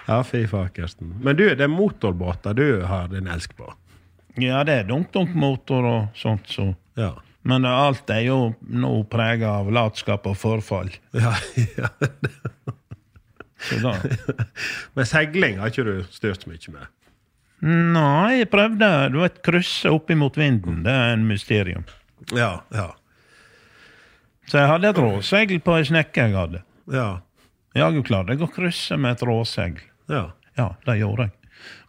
Ja, fy Karsten. Men du, det är motorbåtar du har din älsk på. Ja, det är dunk motor och sånt så. Ja. Men allt är ju nog präglat av latskap och förfall. Ja, ja. Men segling har inte du stört mycket med? Nej, jag prövde. Det var ett kryss upp emot vinden. Det är en mysterium. Ja, ja. Så jag hade ett råsegel på en snäcka jag hade. Ja. Jag klarade att kryssa med ett råsegel. Ja. Ja, det gjorde jag.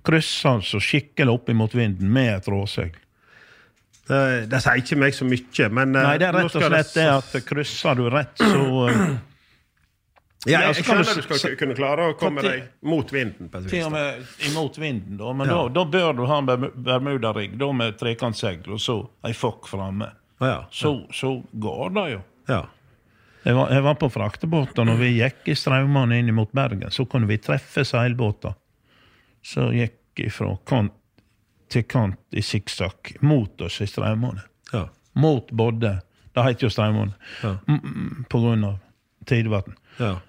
Kryssa alltså skickade upp emot vinden med ett råsegel. Det säger inte mig så mycket, men nej, det är rätt och slett det att kryssar du rätt så ja, jag tror du ska kunna klara och komma dig mot vinden på ett vis. Emot vinden då, men ja. då bör du ha en bermudarigg då med trekantsegel och så en fock framme. Ja, ja. Så går det ju. Ja. Jag var på fraktbåten och vi gick i strömmarna in mot bergen så kunde vi träffa seilbåtar. Så gick ifrån till kant i zigzag mot oss i strömmarna. Ja. Mot både, det heter ju strömmarna, ja. På grund av tidvatten. Ja.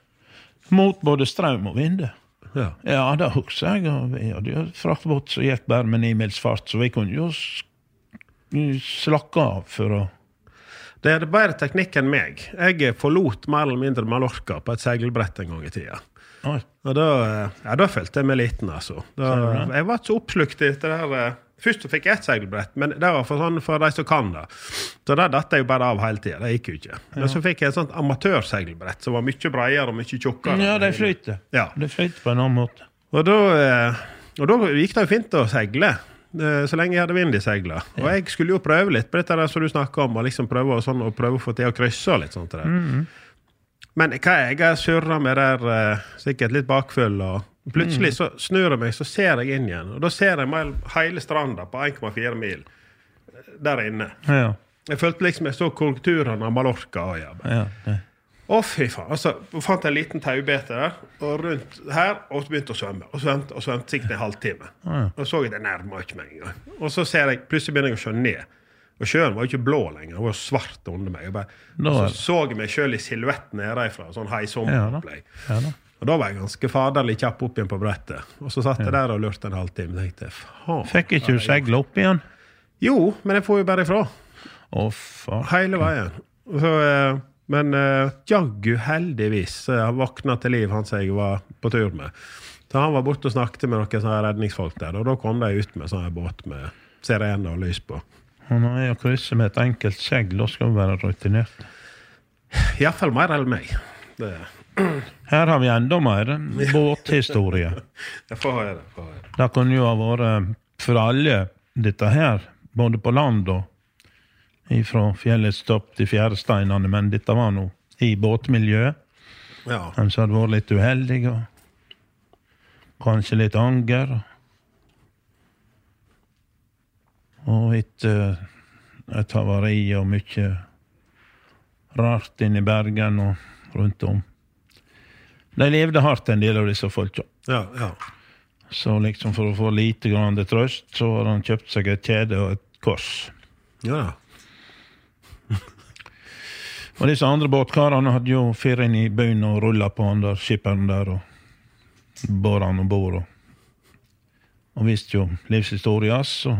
Mot både ström och vind. Ja, ja det huxade jag. Vi hade ju fraktbåt så gick bara med 9 mils fart så vi kunde ju slacka av för att... Det är bara tekniken mig. Jag förlot mer eller mindre Mallorca på ett segelbrett en gång i tiden. Oj. Och då följde jag med liten alltså. Jag var så uppslukt i det där. Först fick jag ett segelbrett, men det var för sån för dig så kan det. Så där datt jag ju bara av helt det. Det gick ju inte. Men så fick jag ett sånt amatörsegelbrett som var mycket bredare och mycket tjockare. Ja, det flyter. Ja. Det flyter på något mått. Och då gick det fint att segla. Så länge jag hade vind i segla. Ja. Och jag skulle ju pröva lite på det där som du snackade om. Och liksom pröva och sånt och pröva få till att kryssa och lite sånt där. Mm. Men jag surrar med där säkert lite bakfull och plötsligt så snurrar jag mig så ser jag in igen. Och då ser jag mig hela stranden på 1,4 mil där inne. Ja. Jag följde liksom jag såg kulturen av Mallorca och jag bara. Ja, ja. Å fy faen, altså, fant jeg en liten taubete der, og rundt her, og begynte å svømme, og svømte sikkert en halvtime. Og så jeg det nærmere ikke meg en gang. Og så ser jeg, plutselig begynner jeg å skjønne ned. Og sjøen var jo ikke blå lenger, det var svart under meg. Og så så jeg meg selv i silhuetten nedefra, sånn high sommeropplegg. Og da var jeg ganske faderlig kjapp opp igjen på brettet. Og så satt jeg der og lurte en halvtime, og tenkte, faen. Fikk ikke du seglet opp igjen? Jo, men jeg får jo bare ifra. Å, faen. Hele veien. Så, men jaggu heldigvis, han vaknet til liv, han som jeg var på tur med. Så han var borte og snakket med noen sånne redningsfolk der, og da kom de ut med sånne båt med sirene og lys på. Og når jeg krysser med et enkelt segl, da skal vi være rutinert. I hvert fall mer eller meg. Det er. Her har vi enda mer båthistorie. Jeg får høre det, får høre. Det kan jo ha vært for alle dette her, både på land og fra fjellets topp til fjæresteinene, men dette var nå i båtmiljøet. Ja. Kanskje hadde vært litt uheldig, og kanskje litt anger. Og et havari og mye rart inne i Bergen og rundt om. De levde hardt en del av disse folk. Ja, ja. Så liksom for å få lite grann trøst, så har han kjøpt seg et kjede og et kors. Ja. Og disse andre båtkarene hadde jo fyrt inn i byen og rullet på han der, skipperen der, og båret han og bor. Og visste jo livshistorias, så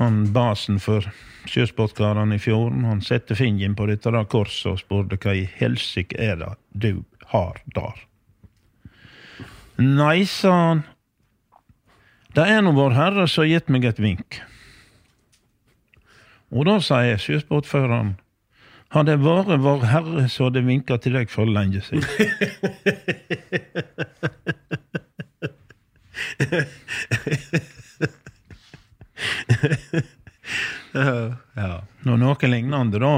han basen for sjøsportkarene i fjorden, han sette fingeren på dette der korset og spurte hva i helsike det du har der. Nei, sa han, det nå vår herre som gitt meg et vink. Og da sier sjøsbåtføreren, har det vært vår herre så det vinket til deg for lenge siden. Ja, noe lignende da.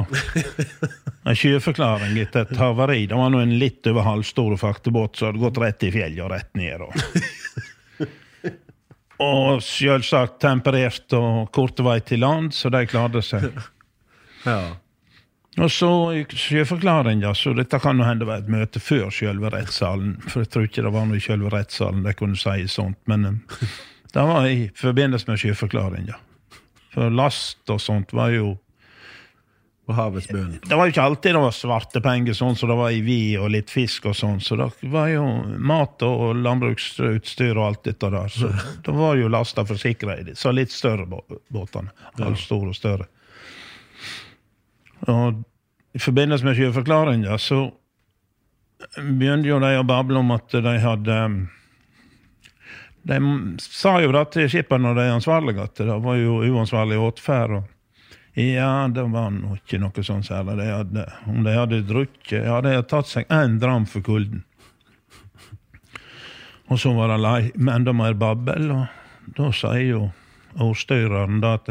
En sjøforklaring etter et havari. Det var nå en litt over halvstor faktebåt som hadde gått rett i fjellet og rett ned. Og selvsagt temperert og kort vei til land, så de klarte seg. Ja. Og så sjøforklaring, ja, så dette kan jo hende være et møte før selve rettssalen, for jeg tror ikke det var noe i selve rettssalen det kunne si sånt, men det var i forbindelse med sjøforklaring, ja. For last og sånt var jo på havets bunn. Det var jo ikke alltid det var svarte penger sånn, så det var i vi og litt fisk og sånn, så det var jo mat og landbruksutstyr og alt dette der, så det var jo lastet forsikret i det, så litt større båtene, alt store og større. Og i forbindelse med sjøforklaringen, ja, så begynte jo de å bable om at de hadde... De sa jo da til skipperne og de ansvarlige at det var jo uansvarlig åtferd. Ja, det var nok ikke noe sånn særlig. Om de hadde drukket, ja, de hadde tatt seg en dram for kulden. Og så var det lei, men enda mer babbel, og da sier jo ordstyreren da at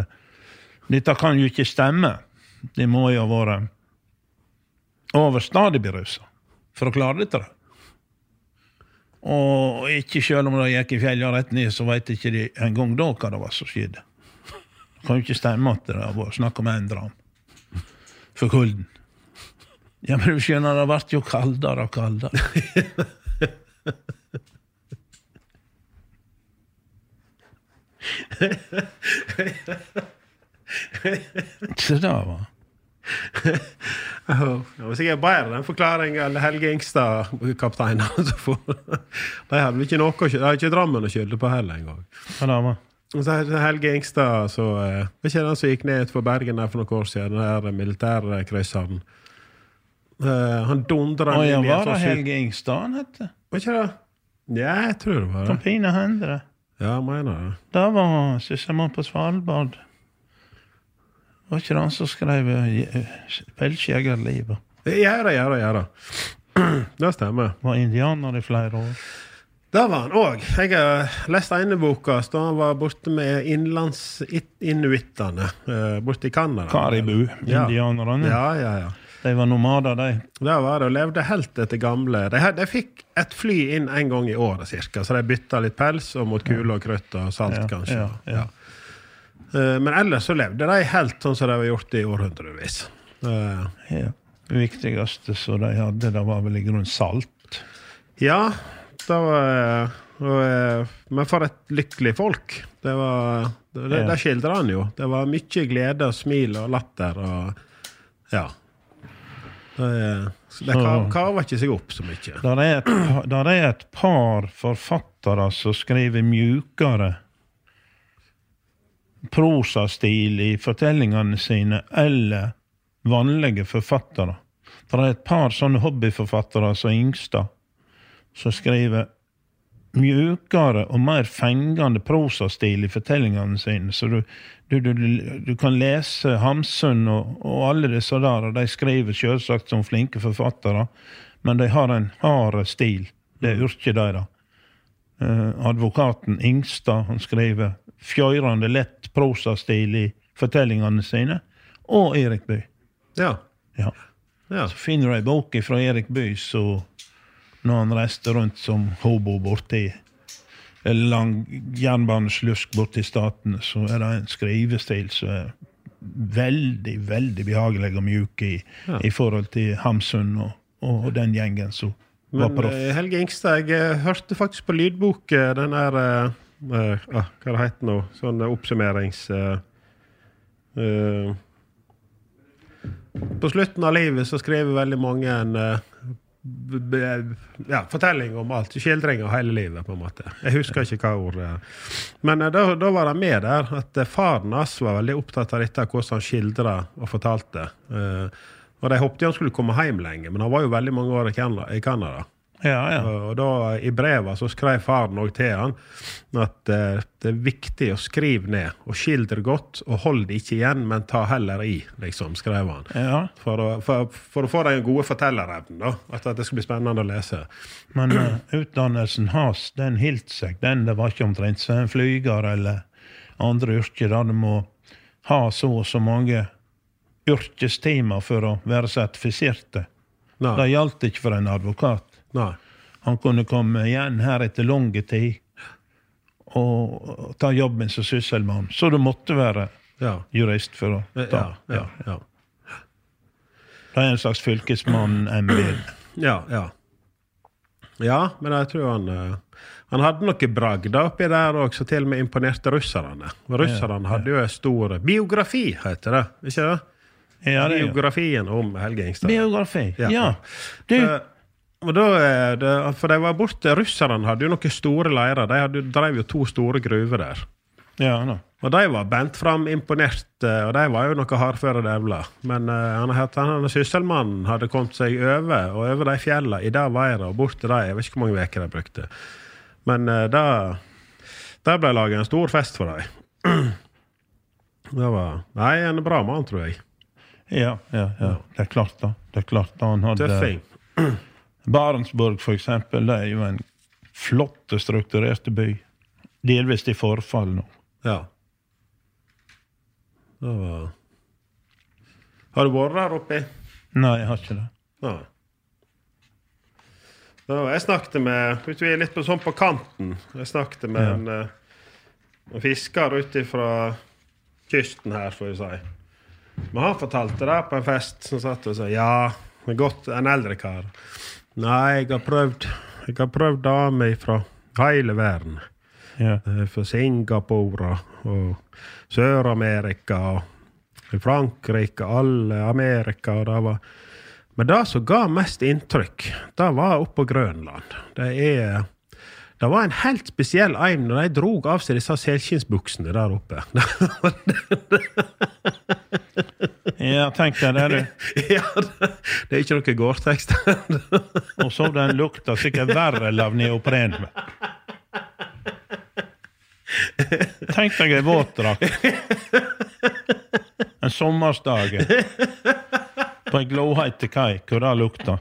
dette kan jo ikke stemme. De må jo være overstadig beruset for å klare dette da. Og ikke selv om det gikk i fjellet rett ned, så vet ikke de en gang da hva det var som skjedde. Det kan jo ikke stemme at det var snakk om en dram for kulden. Ja, men du skjønner, det har vært jo kaldere og kaldere. Så da var det. Hvis jeg bare den forklaringen eller Helge Ingstad kaptein det hadde vi ikke noe det hadde ikke Drammen å kjøle på heller en gang og så Helge Ingstad så vet ikke den som gikk ned for Bergen der for noen år siden den der militærkrøyseren han dundret og jeg var da Helge Ingstad han hette vet ikke det? Ja, jeg tror det var det Kampine Hendre ja, mener det da var Sysselmann på Svalbard. Det var ikke han som skrev «Pelsjegerlivet». Ja da. Det stemmer. Det var indianer i flere år. Det var han også. Jeg har lest ene boka, da han var borte med innlandsinuitene, borte i Kanada. Karibu, indianerne. Ja. De var nomader, de. Det var det, og levde helt etter gamle. De fikk et fly inn en gang i året, cirka, så de bytta litt pels og mot kule og krøtt og salt, kanskje. Ja. Men ellers så levde de helt sånn som de har gjort i århundrevis. viktigaste så de hade det var väl I grund salt. Ja, det var men för ett lyckligt folk. Det var det där skildrar han ju. Det var mycket glädje, smil och latter och ja. Det karvar inte sig upp så mycket. Där är ett par författare som skriver mjukare prosastil I fortellingene sine eller vanlige forfattere. For det et par sånne hobbyforfattere som Ingstad, som skriver mjukere og mer fengende prosastil I fortellingene sine. Så du kan lese Hamsun og alle disse der, og de skriver selvsagt som flinke forfattere, men de har en hard stil. Det yrket de da. Advokaten Ingstad, han skriver fjørende lett prosastil I fortellingene sine, og Erik Bø. Ja. Så finner jeg boken fra Erik Bø, så når han reiste rundt som hobo borti, eller lang jernbaneslusk borti staten, så det en skrivestil som veldig, veldig behagelig og mjuk I forhold til Hamsun og den gjengen som var proff. Men Helge Ingstad, jeg hørte faktisk på lydbok, den hva det heter nå? Sånn oppsummerings... på slutten av livet så skrev veldig mange en fortelling om alt, skildring av hele livet på en måte. Jeg husker ikke hva ord. Men da var det med der at faren hans var veldig opptatt av dette, hvordan han skildret og fortalte. Og de håpte han skulle komme hjem lenge, men han var jo veldig mange år I Kanada. Ja. Og da I brevet så skrev faren også til han at det viktig å skrive ned og skildre godt og hold det ikke igjen, men ta heller I, liksom, skrev han. Ja. For å få deg en gode fortellerevn da, at det skal bli spennende å lese. Men utdannelsen hans, den hilt seg, det var ikke omtrent som en flyger eller andre yrker, da du må ha så og så mange yrkestimer for å være sertifiserte. Det gjaldt ikke for en advokat. Nej. Han kunde komma igen här efter lång tid och ta jobben som sysselman. Så du måste vara jurist för att ta. Ja. Det är en slags fylkesmann embed. Ja. Ja, men jag tror han hade något bragd uppe där också, till och med imponerade russarna. Russarna hade ju en stor biografi heter det. Visst är det? Ja, biografin om Helge Ingstad. Biografi. Ja. Du Och då för det var borta ryssarna hade ju några stora lärar. De hade drev ju två stora gruvor där. Ja, nå. Och de var bent fram imponerat och de var ju några harföra dävla. Men han sysselmannen hade kommit sig över de fjällen I där var och borta där. Jag vet inte hur många veckor de brukte. Men där blev lagen en stor fest för dig. Det var en bra man tror jag. Ja. Det är klart. Han hade Tuffing. Barentsburg för exempel, det är ju en flott och strukturerad by. Delvis I förfall nu. Ja. Har du varit där uppe? Nej, jag har inte det. Nej. Ja, jag snackade med, vi är lite sån på kanten. Jag snackade med en fiskare utifrån kusten här får jag säga. Men han fortalte det på en fest som satt och sa, ja, men gott en äldre karl. Nej, jag har prövat av mig från hela världen. Ja. Från Singapore och Sydamerika och Frankrike, alla Amerika och där var. Men det som gav mest intryck, det var uppe på Grönland. Det var en helt speciell aim när de drog av sig dessa sälskinsbuxorna där uppe. Ja, tänkte det du. Ja, det är inte något gårtext. Och så den luktar säkert värre av neopren. Tänkte jag våtdrakt. En sommarsdag. På en glåhete kaj, hur det luktar.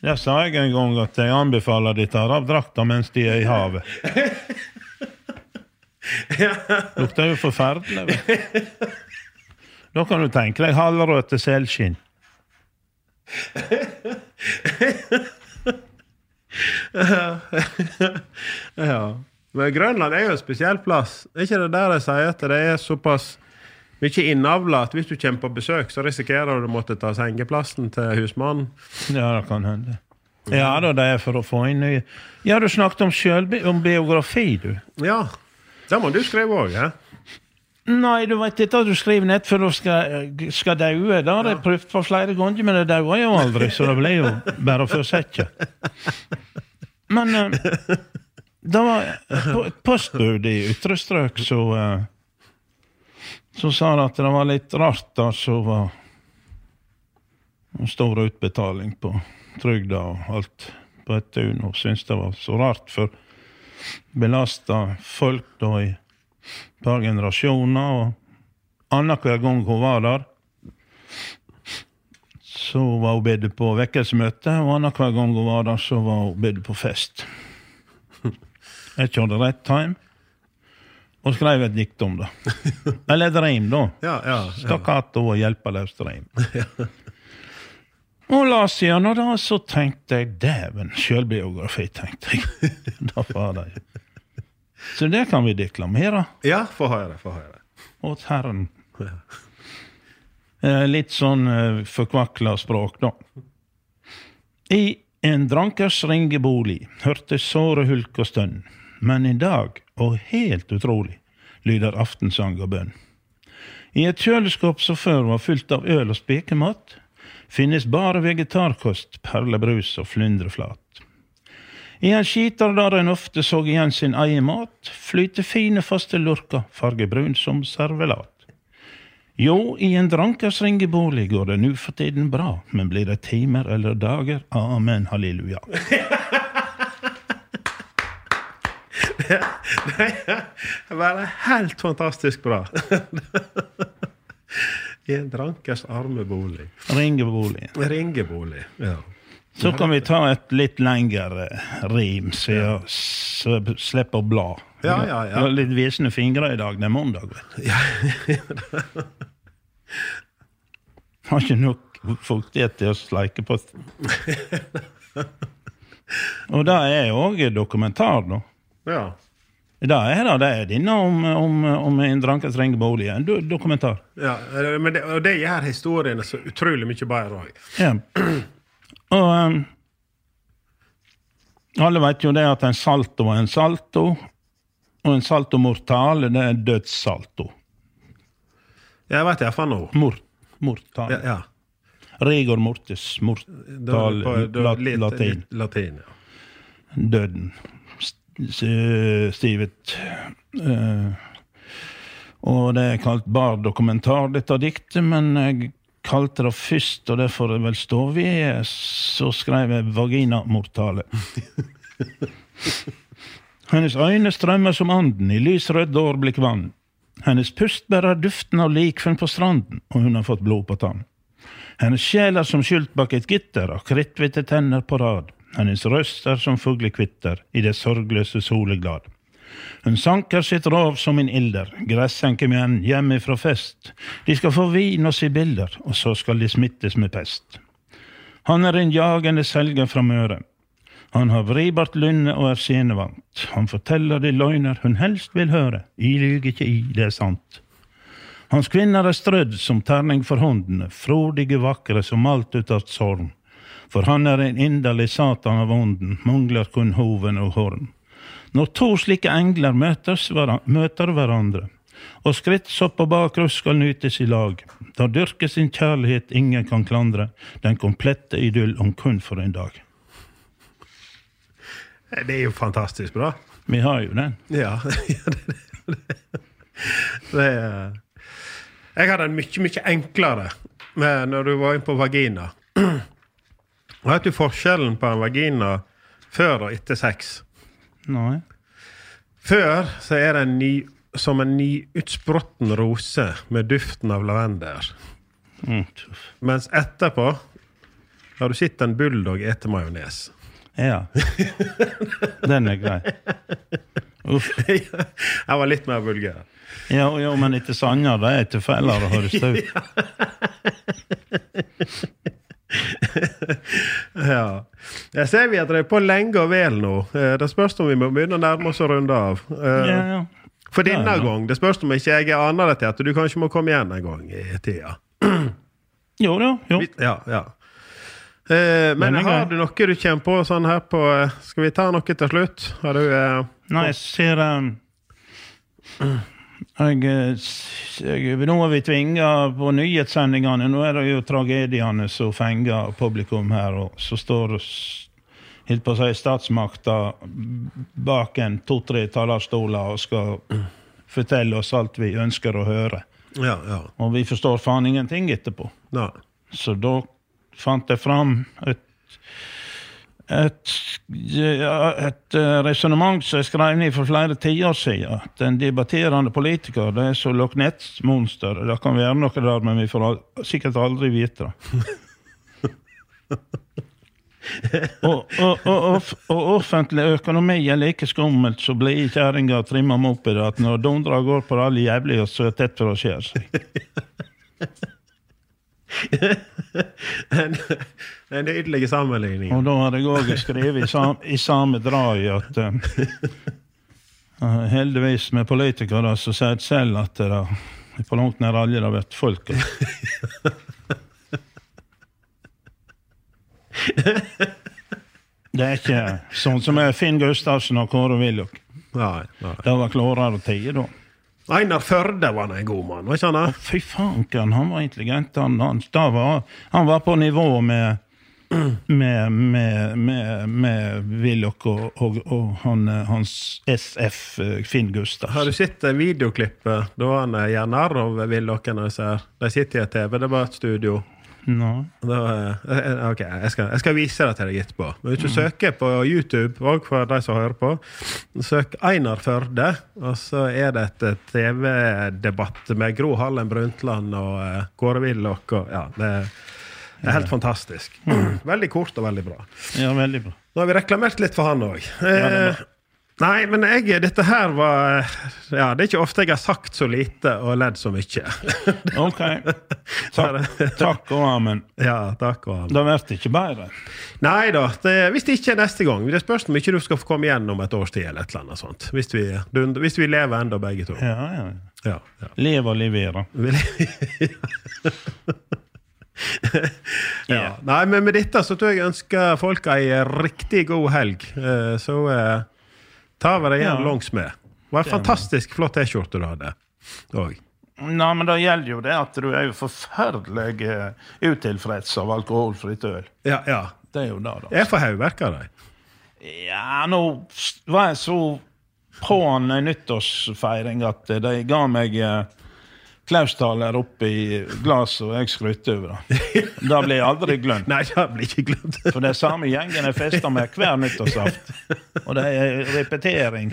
Jag sa en gång att jag anbefaller dig att ta av drakten mens de är I havet. Luktar ju förfärligt. Då kan du tänka dig halvröte sälskinn. Ja. Men Grönland är ju en speciell plats. Inte det där jag säger att det är så pass Vilket innavla att hvis du kommer på besök så riskerar du måste ta sängeplasten till husmannen. Ja, det kan hända. Ja, då där för att få in ny. Ja, du snackat om om biografi du. Ja. Det man du skrev också, ja. Nej, du vet inte att du skrev net för då ska det ju där det prövat för flera gånger men det där var ju aldrig så det blev ju bara för säcka. Men det var på postbud I yttre strök så så sa att det var lite rart då så var en stor utbetalning på trygda och allt på ett dygn och syns det var så rart för belasta folk då I ett par generationer och annars hver gång hon var där så var hon bedd på väckelsmöte och annars hver gång hon var där så var hon bedd på fest. Jag körde rätt time. Och skrev ett dikt om det. Eller ett rim då. Ja. Staccato och hjälpalöst rim. Och las igen och då så tänkte jag, däven, självbiografi tänkte jag. Då var det. Så det kan vi deklamera. Ja, får höra. Åt herren. Lite sån förkvackla språk då. I en drankers ringebolig hörte såre hulk och stönn. Men I dag, og helt utrolig, lyder aftensang og bønn. I et kjøleskap som før var fyllt av øl og spekemat, finnes bare vegetarkost, perlebrus og flyndreflat. I en skitar der en ofte så igjen sin eie mat, flyter fine faste lurker, fargebrun som servelat. Jo, I en drankers ringebolig går det nu for tiden bra, men blir det timer eller dager? Amen, halleluja. Det var helt fantastiskt bra. I en drankers armebolig. Ringebolig, ja. Så kan vi ta ett lite längre rim så jag släpper blå. Ja. Jag har lite visna fingrar idag, det är måndag. Vet. Ja. Har inte nog folk det jag släcker på. Och där är också dokumentär då. Ja. Där är det din om en drankens ringebolig en dokumentär. Ja, men det här historien är så otroligt mycket bättre. Ja. Och alla vet ju det att en salto och en salto mortale det är dödssalto. Jag vet jag fan nog. Mortal. Ja. Rigor mortis mortal latin. Ja. Döden. Stivet och det är kallt bara dokumentär detta dikte men jag kallt det först och därför det väl står vi så skrev jag vagina mortale. Hennes ögon strömmar som anden I lysröd dårblick vann. Hennes pust bärar duften av likfön på stranden och hon har fått blod på tann. Hennes själ som skylt bak ett gitter och kritvita tänder på rad. Hennes röst är som fuglekvitter I det sorglösa soleglad. Hon sankar sitt rav som en ilder. Grässänker män hemifrån fest. De ska få vin och se bilder och så ska de smittas med pest. Han är en jagande selger från Møre. Han har vribart lynne och är senevant. Han fortäller de lögner hon helst vill höra. I lyger inte i, det är sant. Hans kvinnor är strödd som tärning för hunden. Frodige vackra som allt utav sorg. För han är en inderlig satan av onden, munglar kun hoven och horn. När två slika änglar möter varandra och skritts upp och bakrus ska nytes I lag. Då dyrker sin kärlighet ingen kan klandra, den kompletta idyll om kun för en dag. Det är ju fantastiskt bra. Vi har ju den. Ja, det är. Jag hade en mycket, mycket enklare när du var in på vagina. Vet du forskjellen på en vagina før og etter sex? Nei. Før så det en ny, som en ny utsprotten rose med duften av lavender. Mens etterpå har du sett en bulldog etter majones. Ja. Den grei. Uff. Jeg var litt mer vulgær. Ja, men ikke sanger, det ikke feller, det høres ut. Ja. Jeg ser vi at det på lenge og vel nå. Det spørs om vi må begynne å nærme oss å runde av. Ja. för denna gång. Det spörs om inte jag är annorlunda till att du kanske må komma igen en gång I tiden. Jo då, jo. Ja, ja. Men har du något du känner på sån här på ska vi ta något till slut? Har du Nej, jag ser nu har vi tvingat på nyhetssändningarna. Nu är det ju tragedian så fänga publikum här och så står helt på sig statsmakten bak en 2-3 talarstolar och ska fortälla oss allt vi önskar och höra. Ja, ja. Och vi förstår fan ingenting efterpå. Nej. Så då fann det fram ett resonemang som jag skrev ner för flera 10 år sedan. Att en debatterande politiker, det är så locknätsmonster. Det kan vi göra något där, men vi får säkert aldrig veta. Och offentlig ekonomi är lika skummelt så blir kärringar att trimma mig upp I det. Att när de drar går på alla jävliga så är det tätt för att köra sig. en ytterligare sammanläggning. Och då hade jag skrivit I samma drag att heldigvis med politiker då, så säger själv att det då, på långt när alla har varit folk. Det är inte sånt som är Finn Gustafsson och Kåre Willoch. Nej. Det var klarare 10 då. Einar Förde var en god man, vad känner? Fy fanken, han var intelligent han var på nivå med Willoch och hans SF Finn Gustafsson. Har du sett videoklippet då han är Jannar och Willoch och så här. Där sitter jag I TV, det var ett studio. Nej. Okej, jag ska visa det till dig jättebra. Men du söker på YouTube och för dig som hör på sök Einar Förde och så är det ett TV-debatt med Gro Harlem Brundtland och Kåre Willoch och ja, det är helt fantastisk. Väldigt kort och väldigt bra. Ja, väldigt bra. Då har vi reklamerat lite för han också. Nej, men detta här var... Ja, det är inte ofta jag har sagt så lite och ledd så mycket. Okej. Tack och amen. Ja, tack och amen. Det var inte bara. Nej då, visst inte nästa gång. Det spörs mycket du ska få komma igen om ett års tid eller ett eller annat sånt. Visst vi lever ändå bägge två. Ja. Leva och levera. Ja. Nej, men med detta så tror jag önskar folk en riktigt god helg. Så... Ta vad det gärna långs med. Vad fantastisk flott t-shirt du hade. Nej, men det gäller ju det att du är ju förfärdlig uttillfreds av alkoholfritt öl. Ja. Det är ju det då. Är för högverkar det? Ja, nu var jag så på en nyttårsfejring att det gav mig klaustallar upp I glas och jag skrytte över det. Det blir aldrig glömt. Nej, det blir inte glömt. För det samma gängen är festar med kvar nyttårsaften. Och det är repetering.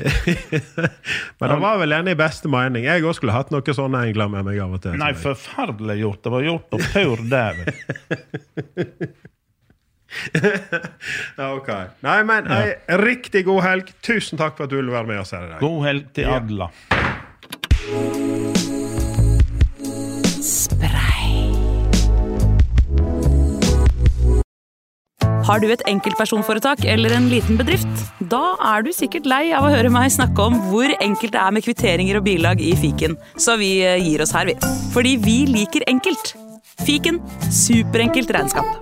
Men det var väl en I bästa mening. Jag skulle ha haft något sådana änglar med mig av att det. Nej, förfärdligt gjort. Det var gjort och pur där. Okej. Nej, men riktigt god helg. Tusen tack för att du ville vara med oss här idag. God helg till alla. Spray. Har du ett enkeltpersonforetak eller en liten bedrift? Da du sikkert lei av å høre meg snakke om hvor enkelt det med kvitteringer og bilag I fiken. Så vi gir oss her vi. Fordi vi liker enkelt. Fiken, superenkelt regnskap.